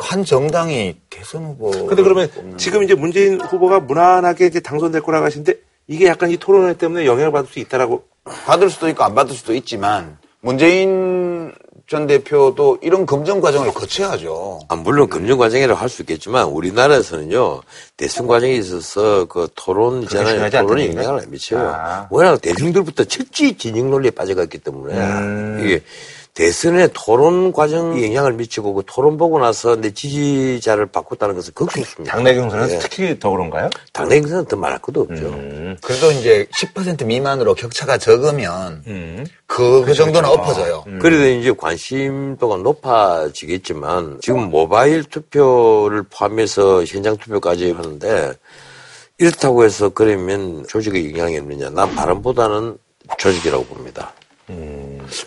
한 정당이 대선 후보. 근데 그러면 지금 이제 문재인 후보가 무난하게 이제 당선될 거라고 하시는데 이게 약간 이 토론회 때문에 영향을 받을 수 있다라고. 받을 수도 있고 안 받을 수도 있지만 문재인 전 대표도 이런 검증 과정을 거쳐야죠. 아, 물론 검증 과정이라고 할 수 있겠지만 우리나라에서는요 대선 과정에 있어서 그 토론이잖아요. 토론이 영향을 안 미쳐요. 워낙 대중들부터 철저히 진영 논리에 빠져갔기 때문에 이게. 대선의 토론 과정이 영향을 미치고 그 토론 보고 나서 내 지지자를 바꿨다는 것은 극소수입니다. 당내 경선은 네. 특히 더 그런가요? 당내 경선은 더 말할 것도 없죠. 그래도 이제 10% 미만으로 격차가 적으면 그 정도는 엎어져요. 그래도 이제 관심도가 높아지겠지만 지금 모바일 투표를 포함해서 현장 투표까지 하는데 이렇다고 해서 그러면 조직에 영향이 없느냐. 난 발언보다는 조직이라고 봅니다.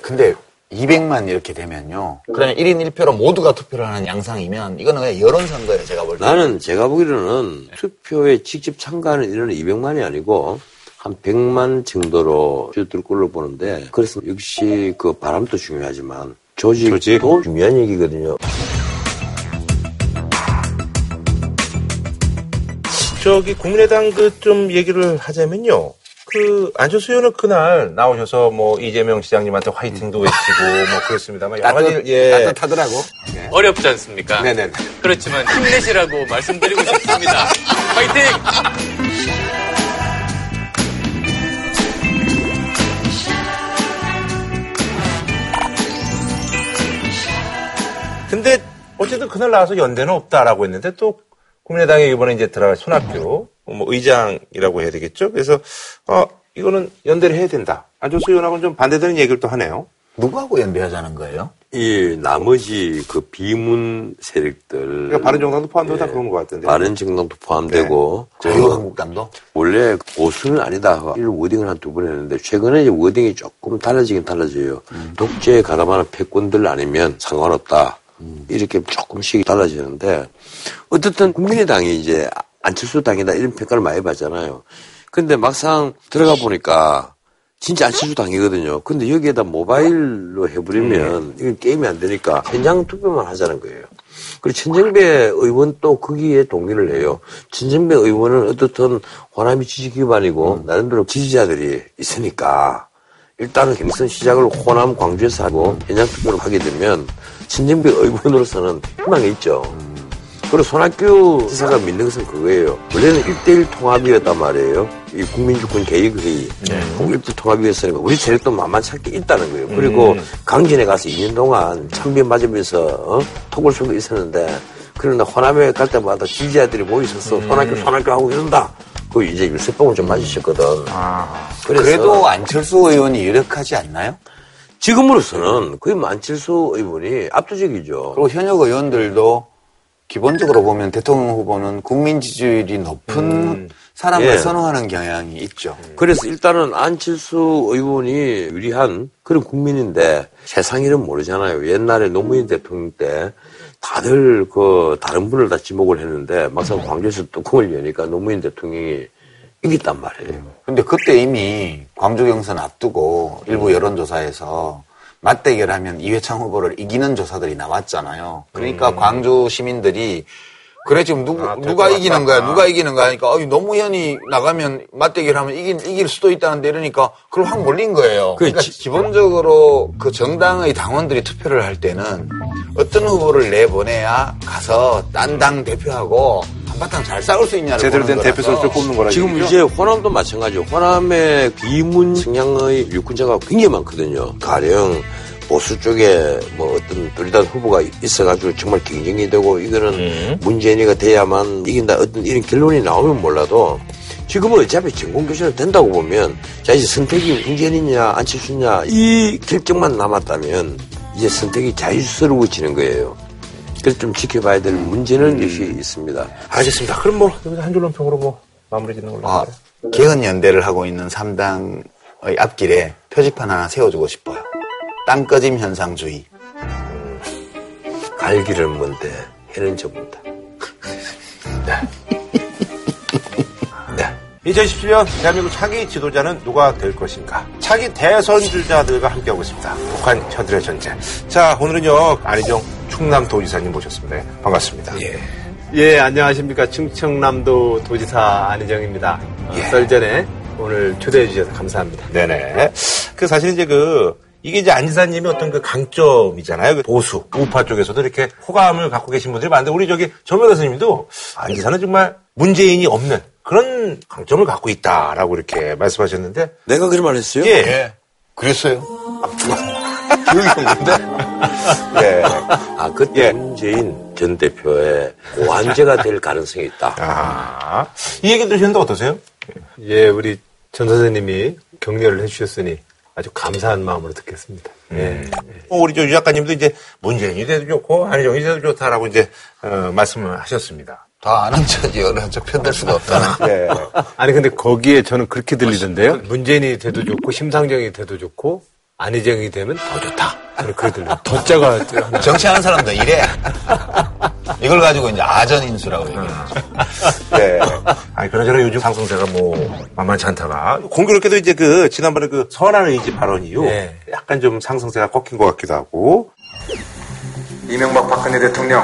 근데 200만 이렇게 되면요. 그러면 1인 1표로 모두가 투표를 하는 양상이면 이거는 그냥 여론선거예요. 제가 볼 때. 나는 제가 보기로는 투표에 직접 참가하는 인원은 200만이 아니고 한 100만 정도로 줄 걸로 보는데 그래서 역시 그 바람도 중요하지만 조직도 중요한 얘기거든요. 저기 국민의당 그 좀 얘기를 하자면요. 안철수 의원은 그날 나오셔서 뭐 이재명 시장님한테 화이팅도 외치고 뭐 그랬습니다만 여러 가지 따뜻하더라고. 네. 어렵지 않습니까? 네네. 그렇지만 힘내시라고 말씀드리고 싶습니다. 화이팅! 근데 어쨌든 그날 나와서 연대는 없다라고 했는데 또 국민의당에 이번에 이제 들어갈 손학규. 뭐 의장이라고 해야 되겠죠. 그래서 이거는 연대를 해야 된다. 안철수 의원하고는 좀 반대되는 얘기를 또 하네요. 누구하고 연대하자는 거예요? 이 나머지 그 비문 세력들. 그러니까 바른정당도 포함되고 다 그런 것 같은데. 바른정당도 포함되고. 네. 자유한국당도? 원래 보수는 아니다. 이런 워딩을 한두 번 했는데 최근에 이제 워딩이 조금 달라지긴 달라져요. 독재에 가담하는 패권들 아니면 상관없다. 이렇게 조금씩 달라지는데 어쨌든 국민의당이 이제 안철수 당이다 이런 평가를 많이 받잖아요. 근데 막상 들어가 보니까 진짜 안철수 당이거든요. 근데 여기에다 모바일로 해버리면 이건 게임이 안 되니까 현장 투표만 하자는 거예요. 그리고 천정배 의원 또 거기에 동의를 해요. 천정배 의원은 어떻든 호남이 지지기반이고 나름대로 지지자들이 있으니까 일단 경선 시작을 호남 광주에서 하고 연장투표를 하게 되면 친정배 의원으로서는 희망이 있죠. 그리고 손학규 지사가 믿는 것은 그거예요. 원래는 1대1 통합이었단 말이에요. 이 국민주권 개혁회의, 공립도 통합이었으니까 우리 세력도 만만치 않게 있다는 거예요. 그리고 강진에 가서 2년 동안 참변 맞으면서 톡을 쏘고 있었는데, 그러나 호남에 갈 때마다 지지자들이 모이셔서 손학규 하고 이런다. 그 이제 유세뽕을 좀 맞으셨거든. 아, 그래도 안철수 의원이 유력하지 않나요? 지금으로서는 거의 안철수 의원이 압도적이죠. 그리고 현역 의원들도 기본적으로 보면 대통령 후보는 국민 지지율이 높은 사람을 선호하는 경향이 있죠. 그래서 일단은 안철수 의원이 유리한 그런 국민인데, 세상 일은 모르잖아요. 옛날에 노무현 대통령 때 다들 그 다른 분을 다 지목을 했는데 막상 광주에서 뚜껑을 여니까 노무현 대통령이 이겼단 말이에요. 근데 그때 이미 광주 경선 앞두고 일부 여론조사에서 맞대결하면 이회창 후보를 이기는 조사들이 나왔잖아요. 그러니까 광주 시민들이 그래 지금 누가 이기는 거야? 누가 이기는 거야? 하니까 노무현이 나가면 맞대결하면 이길 수도 있다는데 이러니까 그걸 확 몰린 거예요. 그러니까 기본적으로 그 정당의 당원들이 투표를 할 때는 어떤 후보를 내보내야 가서 딴 당 대표하고 한바탕 잘 싸울 수 있냐를 제대로 된 대표 선수를 뽑는 거라. 지금 이제 호남도 마찬가지예요. 호남의 비문 성향의 유권자가 굉장히 많거든요. 가령 보수 쪽에 뭐 어떤 둘다 후보가 있어가지고 정말 경쟁이 되고 이거는 문재인이가 돼야만 이긴다 어떤 이런 결론이 나오면 몰라도 지금은 어차피 전공교체가 된다고 보면 자 이제 선택이 문재인이냐 안철수냐 이 결정만 남았다면 이제 선택이 자유스러워지는 거예요. 그래서 좀 지켜봐야 될 문제는 역시 있습니다. 알겠습니다. 그럼 뭐 여기서 한 줄 논평으로 뭐 마무리 짓는 걸로. 아, 개헌연대를 하고 있는 3당의 앞길에 표지판 하나 세워주고 싶어요. 땅꺼짐 현상주의. 갈 길은 먼데 해는 저문다. 네. 네. 2017년 대한민국 차기 지도자는 누가 될 것인가? 차기 대선주자들과 함께하고 있습니다. 북한 현들의 전쟁. 자, 오늘은요 안희정 충남도지사님 모셨습니다. 반갑습니다. 예. 예, 안녕하십니까. 충청남도 도지사 안희정입니다. 예. 썰전에 오늘 초대해 주셔서 감사합니다. 네네. 그 사실 이제 이게 이제 안 지사님의 어떤 그 강점이잖아요. 보수, 우파 쪽에서도 이렇게 호감을 갖고 계신 분들이 많은데, 우리 전명 교수님도 안 지사는 정말 문재인이 없는 그런 강점을 갖고 있다라고 이렇게 말씀하셨는데. 내가 그런 말 했어요? 예. 예. 그랬어요. 기억이 없는데? 예. 아, 그때 예. 문재인 전 대표의 완제가 될 가능성이 있다. 아. 이 얘기 들으셨는데 어떠세요? 예, 우리 전 선생님이 격려를 해주셨으니. 아주 감사한 마음으로 듣겠습니다. 우리 유 작가님도 이제 문재인이 돼도 좋고 안희정이 돼도 좋다라고 이제 말씀을 하셨습니다. 다 아는 척이 어느 한 척 편들 수가 없다. 네. 아니 근데 거기에 저는 그렇게 들리던데요. 문재인이 돼도 좋고 심상정이 돼도 좋고 안희정이 되면 더 좋다. 저는 그렇게 들려요. 덧자가 정치하는 사람도 이래. 이걸 가지고 이제 아전인수라고 얘기하죠. 네. 아니, 그나저나 요즘 상승세가 만만치 않다가. 공교롭게도 이제 지난번에 선한 의지 발언 이후. 네. 약간 좀 상승세가 꺾인 것 같기도 하고. 이명박 박근혜 대통령.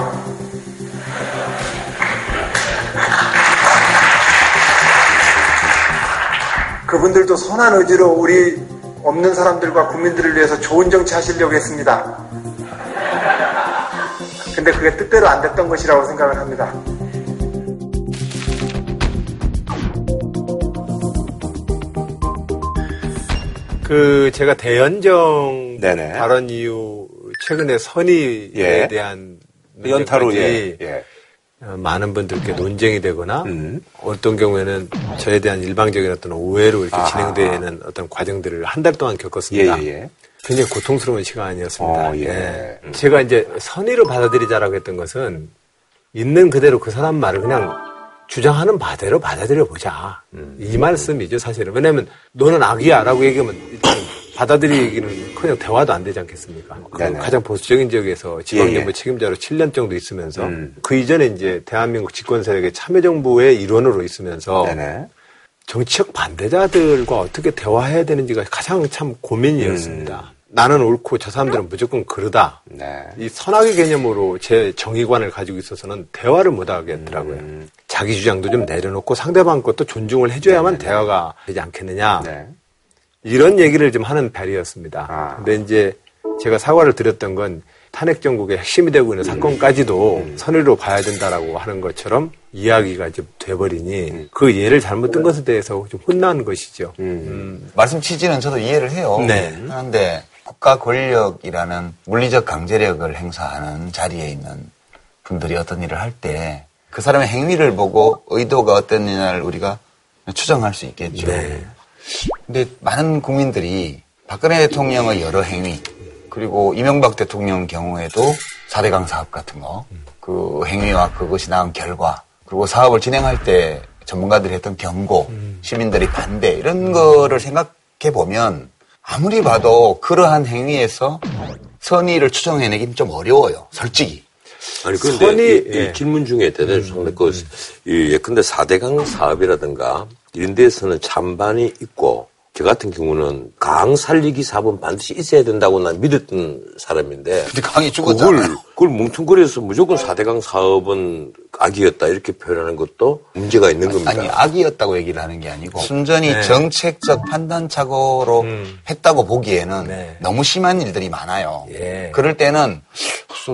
그분들도 선한 의지로 우리 없는 사람들과 국민들을 위해서 좋은 정치 하시려고 했습니다. 근데 그게 뜻대로 안 됐던 것이라고 생각을 합니다. 제가 대연정 네네. 발언 이후 최근에 선의에 예. 대한 연타로 예. 많은 분들께 논쟁이 되거나 어떤 경우에는 저에 대한 일방적인 어떤 오해로 이렇게 진행되는 어떤 과정들을 한 달 동안 겪었습니다. 예. 굉장히 고통스러운 시간이었습니다. 예. 예. 제가 이제 선의로 받아들이자라고 했던 것은 있는 그대로 그 사람 말을 그냥 주장하는 바대로 받아들여보자. 이 말씀이죠, 사실은. 왜냐면 너는 악이야 라고 얘기하면 일단 받아들이기는 그냥 대화도 안 되지 않겠습니까? 가장 보수적인 지역에서 지방정부 책임자로 7년 정도 있으면서 그 이전에 이제 대한민국 집권세력의 참여정부의 일원으로 있으면서 네네. 정치적 반대자들과 어떻게 대화해야 되는지가 가장 참 고민이었습니다. 나는 옳고 저 사람들은 무조건 그러다. 네. 이 선악의 개념으로 제 정의관을 가지고 있어서는 대화를 못하겠더라고요. 자기 주장도 좀 내려놓고 상대방 것도 존중을 해줘야만 대화가 되지 않겠느냐. 네. 이런 얘기를 좀 하는 발이었습니다. 근데 이제 제가 사과를 드렸던 건 탄핵 정국의 핵심이 되고 있는 사건까지도 선의로 봐야 된다라고 하는 것처럼 이야기가 이제 돼버리니 그 예를 잘못 든 것에 대해서 좀 혼난 것이죠. 말씀 취지는 저도 이해를 해요. 네. 그런데 국가 권력이라는 물리적 강제력을 행사하는 자리에 있는 분들이 어떤 일을 할 때 그 사람의 행위를 보고 의도가 어땠느냐를 우리가 추정할 수 있겠죠. 네. 근데 많은 국민들이 박근혜 대통령의 여러 행위 그리고 이명박 대통령 경우에도 사대강 사업 같은 거 그 행위와 그것이 낳은 결과 그리고 사업을 진행할 때 전문가들이 했던 경고, 시민들의 반대 이런 거를 생각해보면 아무리 봐도 그러한 행위에서 선의를 추정해내긴 좀 어려워요. 솔직히. 아니, 그런데 이 질문 중에 대단히 좋았고, 예컨대 4대강 사업이라든가 이런 데서는 찬반이 있고, 저 같은 경우는 강 살리기 사업은 반드시 있어야 된다고 난 믿었던 사람인데. 근데 강이 죽었잖아요. 그걸 뭉뚱그려서 무조건 4대강 사업은 악이었다 이렇게 표현하는 것도 문제가 있는 겁니다. 아니, 악이었다고 얘기를 하는 게 아니고 순전히 네. 정책적 판단착오로 했다고 보기에는 네. 너무 심한 일들이 많아요. 예. 그럴 때는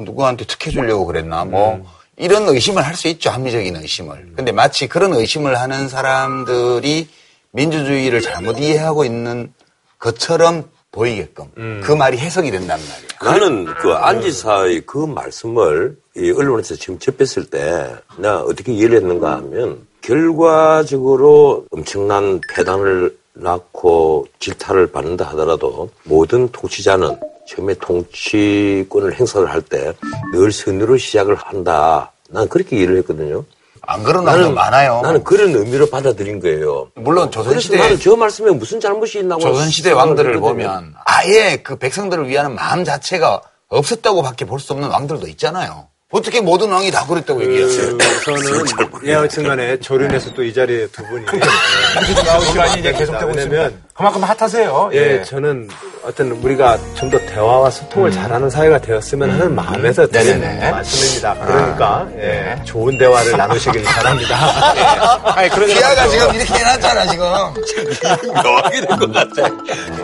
누구한테 특혜 주려고 그랬나 뭐 이런 의심을 할 수 있죠. 합리적인 의심을. 근데 마치 그런 의심을 하는 사람들이 민주주의를 잘못 이해하고 있는 것처럼 보이게끔 그 말이 해석이 된단 말이에요. 나는 그 안지사의 그 말씀을 이 언론에서 지금 접했을 때 나 어떻게 이해를 했는가 하면 결과적으로 엄청난 폐단을 낳고 질타를 받는다 하더라도 모든 통치자는 처음에 통치권을 행사를 할 때 늘 선의로 시작을 한다. 난 그렇게 이해를 했거든요. 안 그런 날도 많아요. 나는 그런 의미로 받아들인 거예요. 물론 조선시대 나는 저 말씀에 무슨 잘못이 있나고 조선시대 왕들을 보면 아예 그 백성들을 위하는 마음 자체가 없었다고 밖에 볼 수 없는 왕들도 있잖아요. 어떻게 모든 왕이 다 그랬다고 얘기했어요? 우선은 여하튼간에 조련에서 또 이 자리에 두 분이 나올 시간이 이제 계속되고 있으면 그만큼 핫하세요. 예, 저는 어떤 우리가 좀 더 대화와 소통을 잘하는 사회가 되었으면 하는 마음에서 드리는 말씀입니다. 그러니까 예, 좋은 대화를 나누시길 바랍니다. 예. 아니, 기아가 지금 이렇게 해놨잖아 지금. 묘하게 된 것 같아.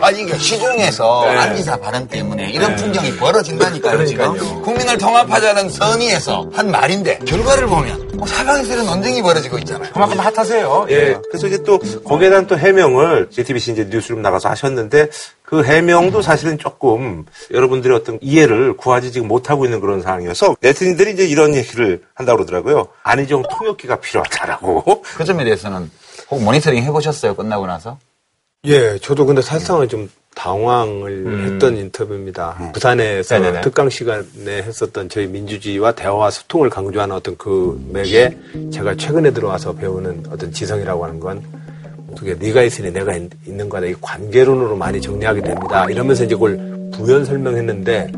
아니 이게 시중에서 안기사 발언 때문에 이런 풍경이 벌어진다니까요. 지금 국민을 통합하자는 선의에서 한 말인데 결과를 보면 사방에서 이런 논쟁이 벌어지고 있잖아요. 그만큼 핫하세요. 예. 그래서 이제 또 거기에 대한 또 해명을 JTBC 이제 뉴스룸 나가서 하셨는데 그 해명도 사실은 조금 여러분들의 어떤 이해를 구하지 지금 못하고 있는 그런 상황이어서 네티즌들이 이제 이런 얘기를 한다고 그러더라고요. 안희정 통역기가 필요하다라고. 그 점에 대해서는 혹 모니터링 해보셨어요? 끝나고 나서? 예, 저도 근데 사실상은 좀 당황을 했던 인터뷰입니다. 부산에서 네네네. 특강 시간에 했었던 저희 민주주의와 대화와 소통을 강조하는 어떤 그 맥에 제가 최근에 들어와서 배우는 어떤 지성이라고 하는 건 그게 네가 있으니 내가 있는 거다. 이 관계론으로 많이 정리하게 됩니다. 이러면서 이제 그걸 부연 설명했는데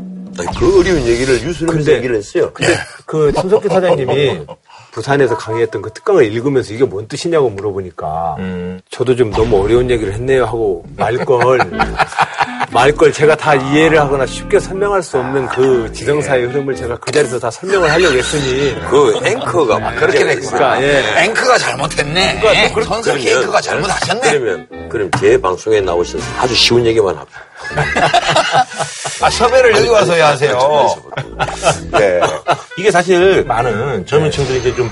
그 어려운 얘기를 뉴스룸에서 얘기를 했어요. 근데 그 손석희 사장님이 부산에서 강의했던 그 특강을 읽으면서 이게 뭔 뜻이냐고 물어보니까 저도 좀 너무 어려운 얘기를 했네요 하고 말걸 제가 다 이해를 하거나 쉽게 설명할 수 없는 그 지정사의 흐름을 제가 그 자리에서 다 설명을 하려고 했으니 그 앵커가 그렇게 됐구나. 그러니까, 예. 앵커가 잘못했네. 그러니까, 손석희 앵커가 잘못하셨네. 그럼 제 방송에 나오셔서 아주 쉬운 얘기만 합니다. 아, 섭외를 여기 와서야 하세요. 네. 이게 사실 많은 젊은 친구들이 이제 좀,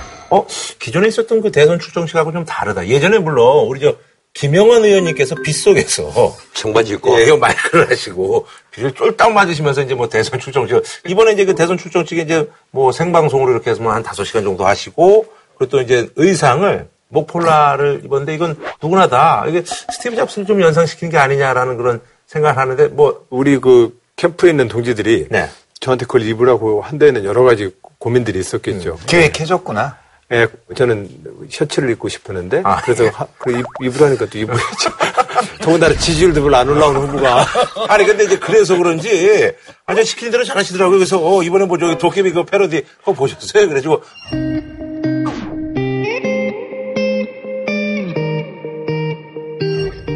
기존에 있었던 그 대선 출정식하고 좀 다르다. 예전에 물론 우리 김영환 의원님께서 빗속에서 청바지 입고 마이크를 하시고 비를 쫄딱 맞으시면서 이제 대선 출정식 이번에 이제 그 대선 출정식에 이제 생방송으로 이렇게 해서 한 5시간 정도 하시고 그리고 또 이제 의상을 목폴라를 입었는데 이건 누구나 다 이게 스티브 잡스를 좀 연상시키는 게 아니냐라는 그런 생각을 하는데 우리 그 캠프에 있는 동지들이 네. 저한테 그걸 입으라고 한 데에는 여러 가지 고민들이 있었겠죠. 기획해줬구나. 예, 네, 저는 셔츠를 입고 싶었는데 그래서 입으라니까 또 입어야죠. 더군다나 지지율도 별로 안 올라오는 후보가. 아니 근데 이제 그래서 그런지 완전 시키는 대로 잘하시더라고요. 그래서 이번에 저기 도깨비 그 패러디 그거 보셨어요? 그래가지고.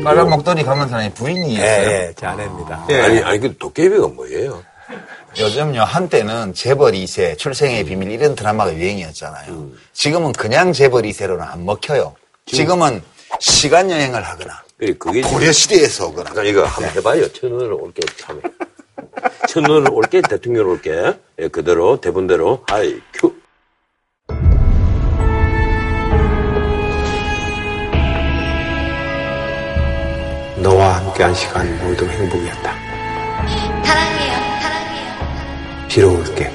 빨간 목도리 강원산이 부인이에요. 예, 제 아내입니다. 예. 아니 근데 도깨비가 뭐예요? 요즘요 한때는 재벌 2세, 출생의 비밀 이런 드라마가 유행이었잖아요. 지금은 그냥 재벌 2세로는 안 먹혀요. 지금은 시간 여행을 하거나 그게 고려 시대에서 그나. 그러니까 이거 한번 해봐요. 천원을 올게 참에. 천원을 올게 대통령 올게. 예, 그대로 대본대로 하이 큐. 너와 함께한 시간 모두 행복이었다. 사랑해요, 사랑해요. 비로 올게.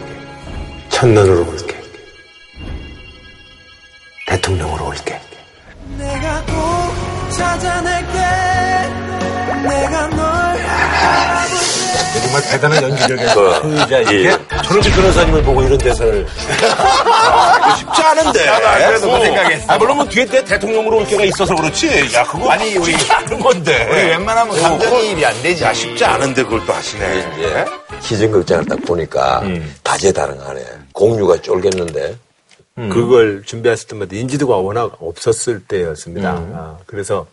천년으로 올게. 대통령으로 올게. 내가 꼭 찾아낼게. 내가 널 알아볼게. 정말 대단한 연기력인 거야. 저런지 변호사님을 보고 이런 대사를. 쉽지 않은데. 그래도 그 생각했어. 아, 물론 뭐 뒤에 때 대통령으로 올 때가 있어서 그렇지. 야, 그거 아니, 우리 하는 건데. 우리 웬만하면 감정이입이 안 되지. 야, 쉽지 않은데 그걸 또 하시네. 예. 시즌극장을 딱 보니까 다재다능하네. 공유가 쫄겠는데. 그걸 준비했을 때마다 인지도가 워낙 없었을 때였습니다. 아, 그래서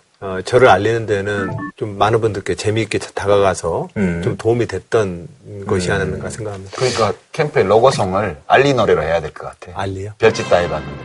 저를 알리는 데는 좀 많은 분들께 재미있게 다가가서 좀 도움이 됐던 것이 아닌가 생각합니다. 그러니까 캠페인 로고송을 알리 노래로 해야 될 것 같아요. 알리요? 별짓 다 해봤는데.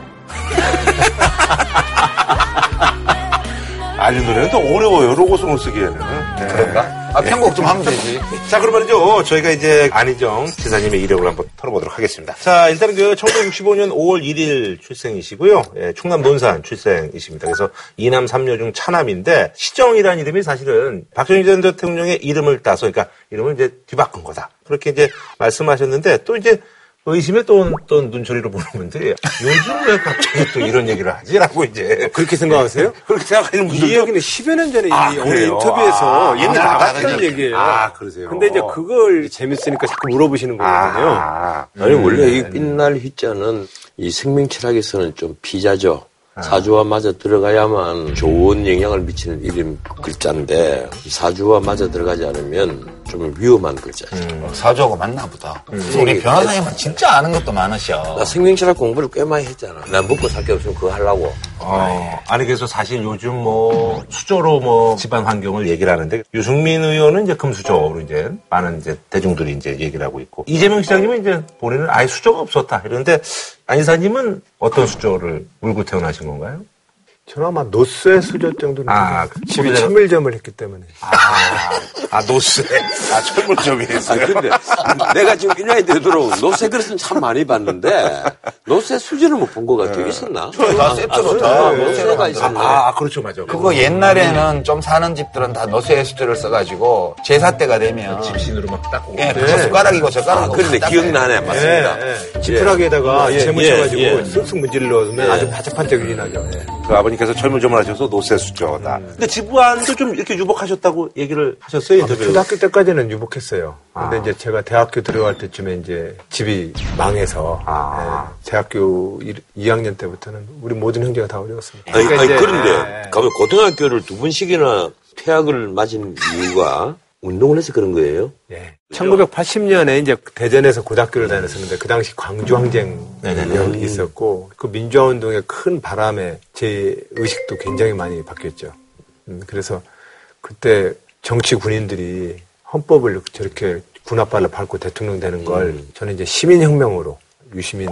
알리 노래는 또 어려워요. 로고송을 쓰기에는. 네. 그런가? 아, 편곡 좀 하면 되지. 자, 그럼 말이죠. 저희가 이제 안희정 지사님의 이력을 한번 털어보도록 하겠습니다. 자, 일단은 1965년 5월 1일 출생이시고요. 예, 충남 논산 출생이십니다. 그래서 2남 3녀 중 차남인데 시정이라는 이름이 사실은 박정희 전 대통령의 이름을 따서 그러니까 이름을 이제 뒤바꾼 거다. 그렇게 이제 말씀하셨는데 또 이제 의심에 또 눈초리로 보는 분들이 요즘 왜 갑자기 또 이런 얘기를 하지라고 이제 그렇게 생각하세요? 그렇게 생각하는 분들 이 이야기는 10여 년 전에 어느 인터뷰에서 옛날 나갔던 얘기예요. 아, 그러세요. 근데 이제 그걸 재밌으니까 자꾸 물어보시는 거거든요. 아니 원래 이 빛날 휘자는 이 생명철학에서는 좀 피자죠. 사주와 맞아 들어가야만 좋은 영향을 미치는 이름 글자인데 사주와 맞아 들어가지 않으면 좀 위험한 글자죠. 사주하고 맞나 보다. 우리 변호사님은 진짜 아는 것도 많으셔. 나 생명철학 공부를 꽤 많이 했잖아. 난 먹고 살 게 없으면 그거 하려고. 아니 그래서 사실 요즘 뭐 수저로 뭐 집안 환경을 얘기를 하는데 유승민 의원은 이제 금수저로 이제 많은 이제 대중들이 이제 얘기를 하고 있고 이재명 시장님은 이제 본인은 아예 수저가 없었다 이러는데 안 지사님은 어떤 수저를 물고 태어나신 건가요? 저는 아마 노쇠 수저 정도는. 집이 천물점을 했기 때문에. 노쇠. 천물점이 했어요. 근데 내가 지금 1년이 되도록 노쇠 그릇은 참 많이 봤는데, 노쇠 수저를 못 본 것 같아요. 네. 있었나? 셉죠. 노쇠가 있었네. 그렇죠. 맞아. 그거 옛날에는 좀 사는 집들은 다 노쇠 수저를 써가지고, 제사 때가 되면. 집신으로 막 닦고. 예, 그 숟가락이고 젓가락이고. 그런데 기억나네. 맞습니다. 지푸라기에다가 재무쳐가지고 쑥쑥 문질러 넣으면 아주 바짝반짝이긴 하죠. 그 아버님께서 젊은하셔서 노쇠 수저다. 근데 집안도 좀 이렇게 유복하셨다고 얘기를 하셨어요? 초등학교 때까지는 유복했어요. 근데 이제 제가 대학교 들어갈 때쯤에 이제 집이 망해서 네, 대학교 2학년 때부터는 우리 모든 형제가 다 어려웠습니다. 그런데 가면 고등학교를 두 번씩이나 퇴학을 맞은 이유가 운동을 해서 그런 거예요? 네. 1980년에 이제 대전에서 고등학교를 다녔었는데 그 당시 광주 항쟁이 있었고 그 민주화 운동의 큰 바람에 제 의식도 굉장히 많이 바뀌었죠. 그래서 그때 정치 군인들이 헌법을 저렇게 군홧발로 밟고 대통령 되는 걸 저는 이제 시민혁명으로 유시민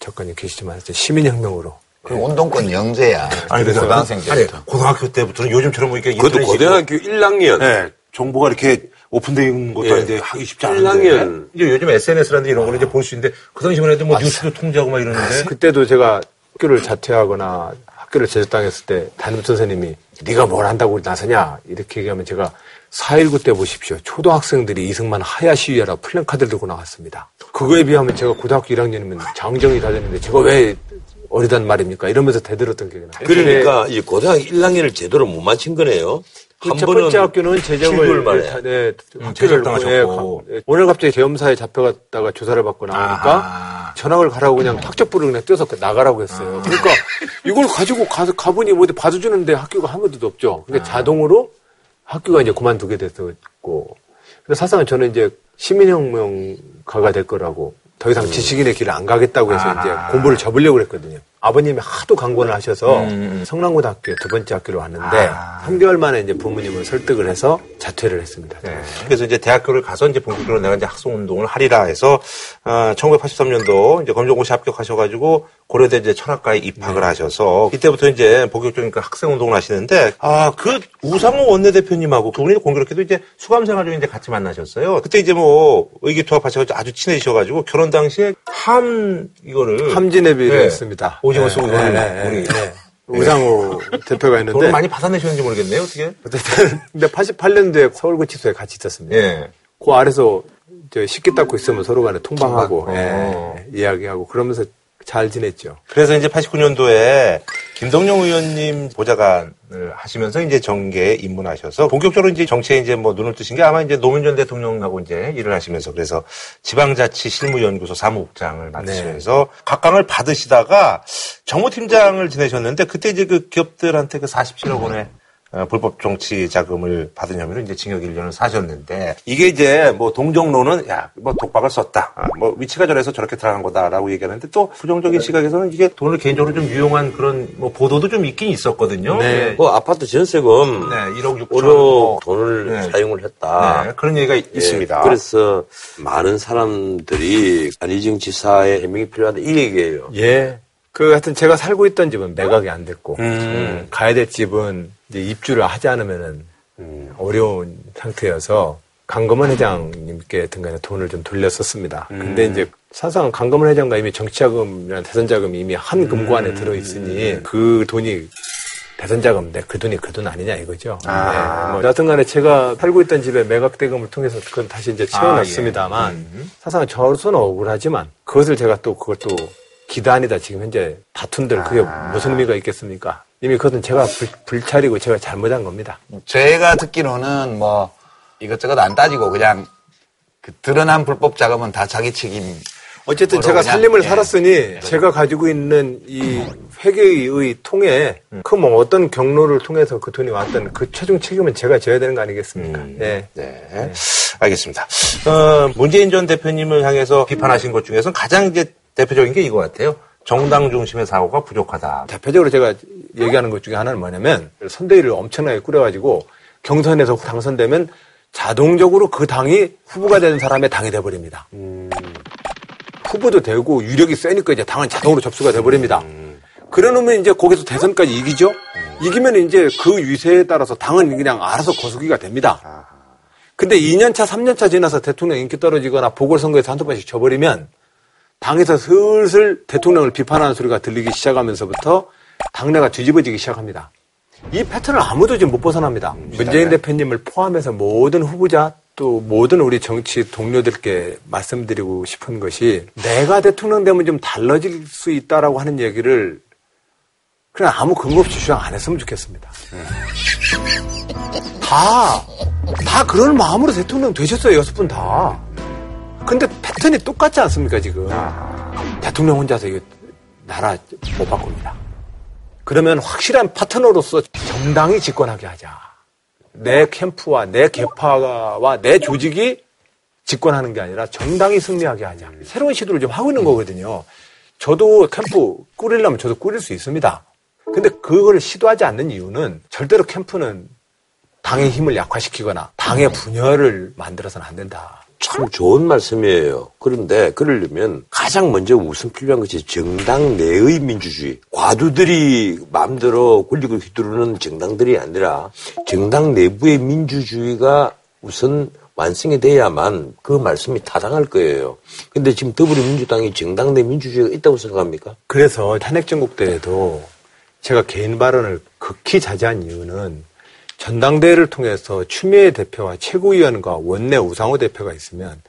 작가님 계시지만 시민혁명으로 그 운동권 영재야. 아니 그래서 고등학생 때부터 고등학교 때부터는 요즘처럼 보니까 그것도 고등학교 1학년. 네. 정보가 이렇게 오픈된 것도 이제 하기 쉽지 않은데 이제 요즘 SNS라든지 이런 걸 이제 볼 수 있는데 그 당시만 해도 뭐 뉴스도 통제하고 막 이러는데 그때도 제가 학교를 자퇴하거나 학교를 제적당했을 때 담임 선생님이 네가 뭘 한다고 나서냐 이렇게 얘기하면 제가 4.19 때 보십시오. 초등학생들이 이승만 하야 시위하라 플랜카드를 들고 나왔습니다. 그거에 비하면 제가 고등학교 1학년이면 장정이 다 됐는데 제가 왜 어리단 말입니까? 이러면서 대들었던 기억이 나요. 그러니까 이 고등학교 1학년을 제대로 못 마친 거네요. 첫 번째 학교는 제정을 학교를 당하셨고 오늘 갑자기 계엄사에 잡혀갔다가 조사를 받고 나오니까 전학을 가라고 그냥 학적부를 그냥 떼서 나가라고 했어요. 그러니까 이걸 가지고 가서 가보니 뭐 봐주는데 학교가 아무데도 없죠. 그러니까 자동으로 학교가 이제 그만두게 됐었고 그래서 사실은 저는 이제 시민혁명가가 될 거라고 더 이상 지식인의 길을 안 가겠다고 해서 이제 공부를 접으려고 했거든요. 아버님이 하도 강권을 하셔서 성남고등학교 두 번째 학교를 왔는데 3개월 만에 이제 부모님을 설득을 해서 자퇴를 했습니다. 네. 그래서 이제 대학교를 가서 이제 본격적으로 내가 이제 학생 운동을 하리라 해서 1983년도 이제 검정고시 합격하셔가지고 고려대 이제 철학과에 입학을 하셔서 이때부터 이제 본격적인 그 학생 운동을 하시는데 그 우상호 원내대표님하고 두 분이 공교롭게도 이제 수감생활로 이제 같이 만나셨어요. 그때 이제 뭐 의기투합하셔가지고 아주 친해지셔가지고 결혼 당시에 함진애비를 했습니다. 오징어 쏘고 우상호 대표가 있는데 돈을 많이 받아내셨는지 모르겠네요. 어떻게? 어쨌든 근데 88년도에 서울구치소에 같이 있었습니다. 예. 그 아래서 이제 식기 닦고 있으면 서로 간에 통방하고 이야기하고 그러면서 잘 지냈죠. 그래서 이제 89년도에 김동영 의원님 보좌관을 하시면서 이제 정계에 입문하셔서 본격적으로 이제 정치에 이제 뭐 눈을 뜨신 게 아마 이제 노무현 전 대통령하고 이제 일을 하시면서 그래서 지방자치 실무연구소 사무국장을 맡으시면서 각광을 받으시다가 정무팀장을 지내셨는데 그때 이제 그 기업들한테 그 47억 원의 불법 정치 자금을 받은 혐의로 이제 징역 1년을 사셨는데 이게 이제 뭐 동정론은 뭐 독박을 썼다. 뭐 위치가 저래서 저렇게 들어간 거다라고 얘기하는데 또 부정적인 시각에서는 이게 돈을 개인적으로 좀 유용한 그런 뭐 보도도 좀 있긴 있었거든요. 네. 뭐 아파트 전세금 1억 6천 돈을 사용을 했다. 네. 그런 얘기가 있습니다. 그래서 많은 사람들이 안희정 지사의 해명이 필요하다 이 얘기예요. 예. 하여튼 제가 살고 있던 집은 매각이 안 됐고 가야 될 집은 이제 입주를 하지 않으면은 어려운 상태여서 강금원 회장님께 등간에 돈을 좀 돌렸었습니다. 근데 이제 사실상 강금원 회장과 이미 정치자금이나 대선자금이 이미 한 금고 안에 들어있으니 그 돈이 대선자금인데 그 돈이 그 돈 아니냐 이거죠. 뭐 여튼간에 제가 살고 있던 집에 매각대금을 통해서 그건 다시 이제 채워놨습니다만 사실상 저로서는 억울하지만 그것을 제가 또 그것도 기단이다 지금 현재 다툰들 그게 무슨 의미가 있겠습니까? 이미 그것은 제가 불찰이고 제가 잘못한 겁니다. 제가 듣기로는 뭐 이것저것 안 따지고 그냥 그 드러난 불법 자금은 다 자기 책임. 어쨌든 제가 살림을 살았으니 제가 가지고 있는 이 회계의 통에 그 뭐 어떤 경로를 통해서 그 돈이 왔던 그 최종 책임은 제가 져야 되는 거 아니겠습니까? 알겠습니다. 문재인 전 대표님을 향해서 비판하신 것 중에서는 가장 이제 대표적인 게 이거 같아요. 정당 중심의 사고가 부족하다. 대표적으로 제가 얘기하는 것 중에 하나는 뭐냐면 선대위를 엄청나게 꾸려가지고 경선에서 당선되면 자동적으로 그 당이 후보가 되는 사람의 당이 돼버립니다. 후보도 되고 유력이 세니까 이제 당은 자동으로 접수가 돼버립니다. 그러면 이제 거기서 대선까지 이기죠. 이기면 이제 그 유세에 따라서 당은 그냥 알아서 거수기가 됩니다. 근데 2년차, 3년차 지나서 대통령 인기 떨어지거나 보궐선거에서 한두 번씩 져버리면 당에서 슬슬 대통령을 비판하는 소리가 들리기 시작하면서부터 당내가 뒤집어지기 시작합니다. 이 패턴을 아무도 지금 못 벗어납니다. 문재인 대표님을 포함해서 모든 후보자 또 모든 우리 정치 동료들께 말씀드리고 싶은 것이 내가 대통령 되면 좀 달라질 수 있다라고 하는 얘기를 그냥 아무 근거 없이 주장 안 했으면 좋겠습니다. 다 그런 마음으로 대통령 되셨어요. 6분 다. 근데 패턴이 똑같지 않습니까 지금? 대통령 혼자서 이거 나라 못 바꿉니다. 그러면 확실한 파트너로서 정당이 집권하게 하자. 내 캠프와 내 계파와 내 조직이 집권하는 게 아니라 정당이 승리하게 하자. 새로운 시도를 좀 하고 있는 거거든요. 저도 캠프 꾸리려면 저도 꾸릴 수 있습니다. 근데 그걸 시도하지 않는 이유는 절대로 캠프는 당의 힘을 약화시키거나 당의 분열을 만들어서는 안 된다. 참 좋은 말씀이에요. 그런데 그러려면 가장 먼저 우선 필요한 것이 정당 내의 민주주의. 과두들이 마음대로 권력을 휘두르는 정당들이 아니라 정당 내부의 민주주의가 우선 완성이 돼야만 그 말씀이 타당할 거예요. 그런데 지금 더불어민주당이 정당 내 민주주의가 있다고 생각합니까? 그래서 탄핵정국 때에도 제가 개인 발언을 극히 자제한 이유는 전당대회를 통해서 추미애 대표와 최고위원과 원내 우상호 대표가 있으면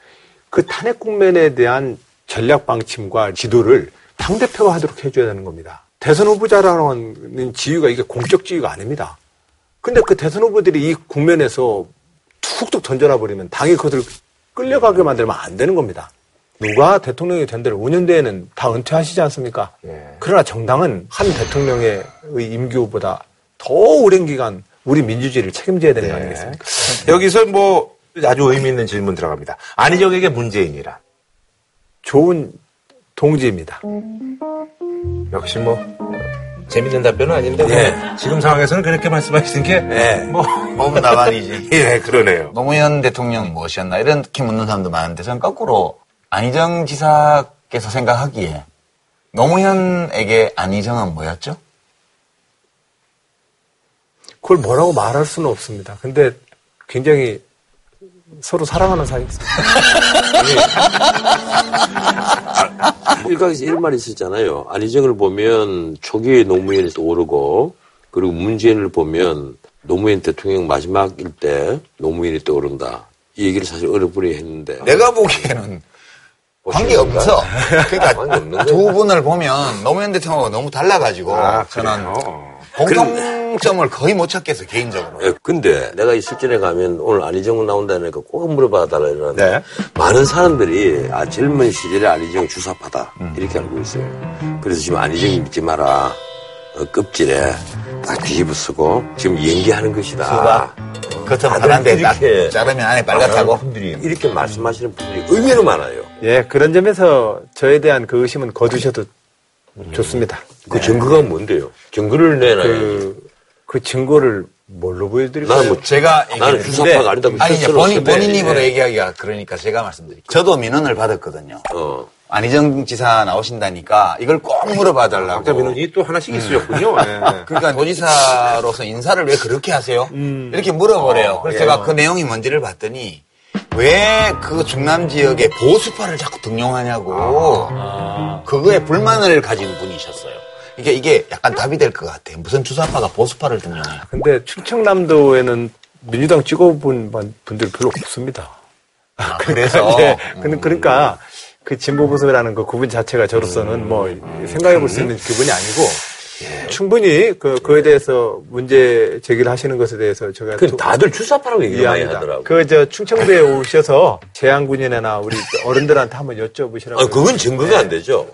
그 탄핵 국면에 대한 전략 방침과 지도를 당대표가 하도록 해줘야 되는 겁니다. 대선 후보자라는 지위가 이게 공적 지위가 아닙니다. 근데 그 대선 후보들이 이 국면에서 툭툭 던져놔 버리면 당이 그것을 끌려가게 만들면 안 되는 겁니다. 누가 대통령이 된들 5년 뒤에는 다 은퇴하시지 않습니까? 그러나 정당은 한 대통령의 임기보다 더 오랜 기간 우리 민주주의를 책임져야 되는 거 아니겠습니까? 여기서 뭐 아주 의미 있는 질문 들어갑니다. 안희정에게 문재인이란? 좋은 동지입니다. 역시 뭐 재밌는 답변은 아닌데 네. 지금 상황에서는 그렇게 말씀하시는 게 뭐 너무 나만이지. 예, 그러네요. 노무현 대통령 무엇이었나 이렇게 묻는 사람도 많은데 저는 거꾸로 안희정 지사께서 생각하기에 노무현에게 안희정은 뭐였죠? 그걸 뭐라고 말할 수는 없습니다. 근데 굉장히 서로 사랑하는 사이였습니다. 일각에서 이런 말이 있었잖아요. 안희정을 보면 초기에 노무현이 떠오르고 그리고 문재인을 보면 노무현 대통령 마지막일 때 노무현이 떠오른다. 이 얘기를 사실 어렵게 했는데 내가 보기에는 관계없어. 그러니까 두 분을 보면 노무현 대통령하고 너무 달라가지고 저는 공통점을 거의 못 찾겠어 개인적으로. 예, 근데 내가 이 실전에 가면 오늘 안희정 나온다니까 꼭 물어봐달라 이러는데 네. 많은 사람들이 아 젊은 시절에 안희정 주사파다 이렇게 알고 있어요. 그래서 지금 안희정 믿지 마라. 껍질에 딱 뒤집어 쓰고 지금 연기하는 것이다. 수박. 겉은 파란데 딱 자르면 안에 빨갛다고 이렇게 말씀하시는 분들이 의외로 많아요. 예, 그런 점에서 저에 대한 그 의심은 거두셔도 좋습니다. 그 증거가 뭔데요? 증거를 내놔요. 그 증거를 뭘로 보여드릴까요? 나는 뭐 제가 나는 주사파가 아니다고. 아니 이제 본인 입으로 얘기하기가 그러니까 제가 말씀드릴게요. 저도 민원을 받았거든요. 안희정 지사 나오신다니까 이걸 꼭 물어봐달라고. 각자 민원이 또 하나씩 있으셨군요. 네. 그러니까 도지사로서 인사를 왜 그렇게 하세요? 이렇게 물어보래요. 그래서 제가 그 내용이 뭔지를 봤더니 왜 그 중남 지역에 보수파를 자꾸 등용하냐고 그거에 불만을 가진 분이셨어요. 이게 약간 답이 될 것 같아요. 무슨 주사파가 보수파를 등용해요. 근데 충청남도에는 민주당 찍어본 분들 별로 없습니다. 아, 그래서? 네. 그러니까 그 진보보수라는 그 구분 자체가 저로서는 뭐 생각해 볼 수 있는 구분이 아니고 예. 충분히 그거에 대해서 문제 제기를 하시는 것에 대해서 제가 다들 주사파라고 얘기를 많이 하더라고요. 그저 충청대에 오셔서 재향군인이나 우리 어른들한테 한번 여쭤보시라고. 아 그건 증거가 안 되죠.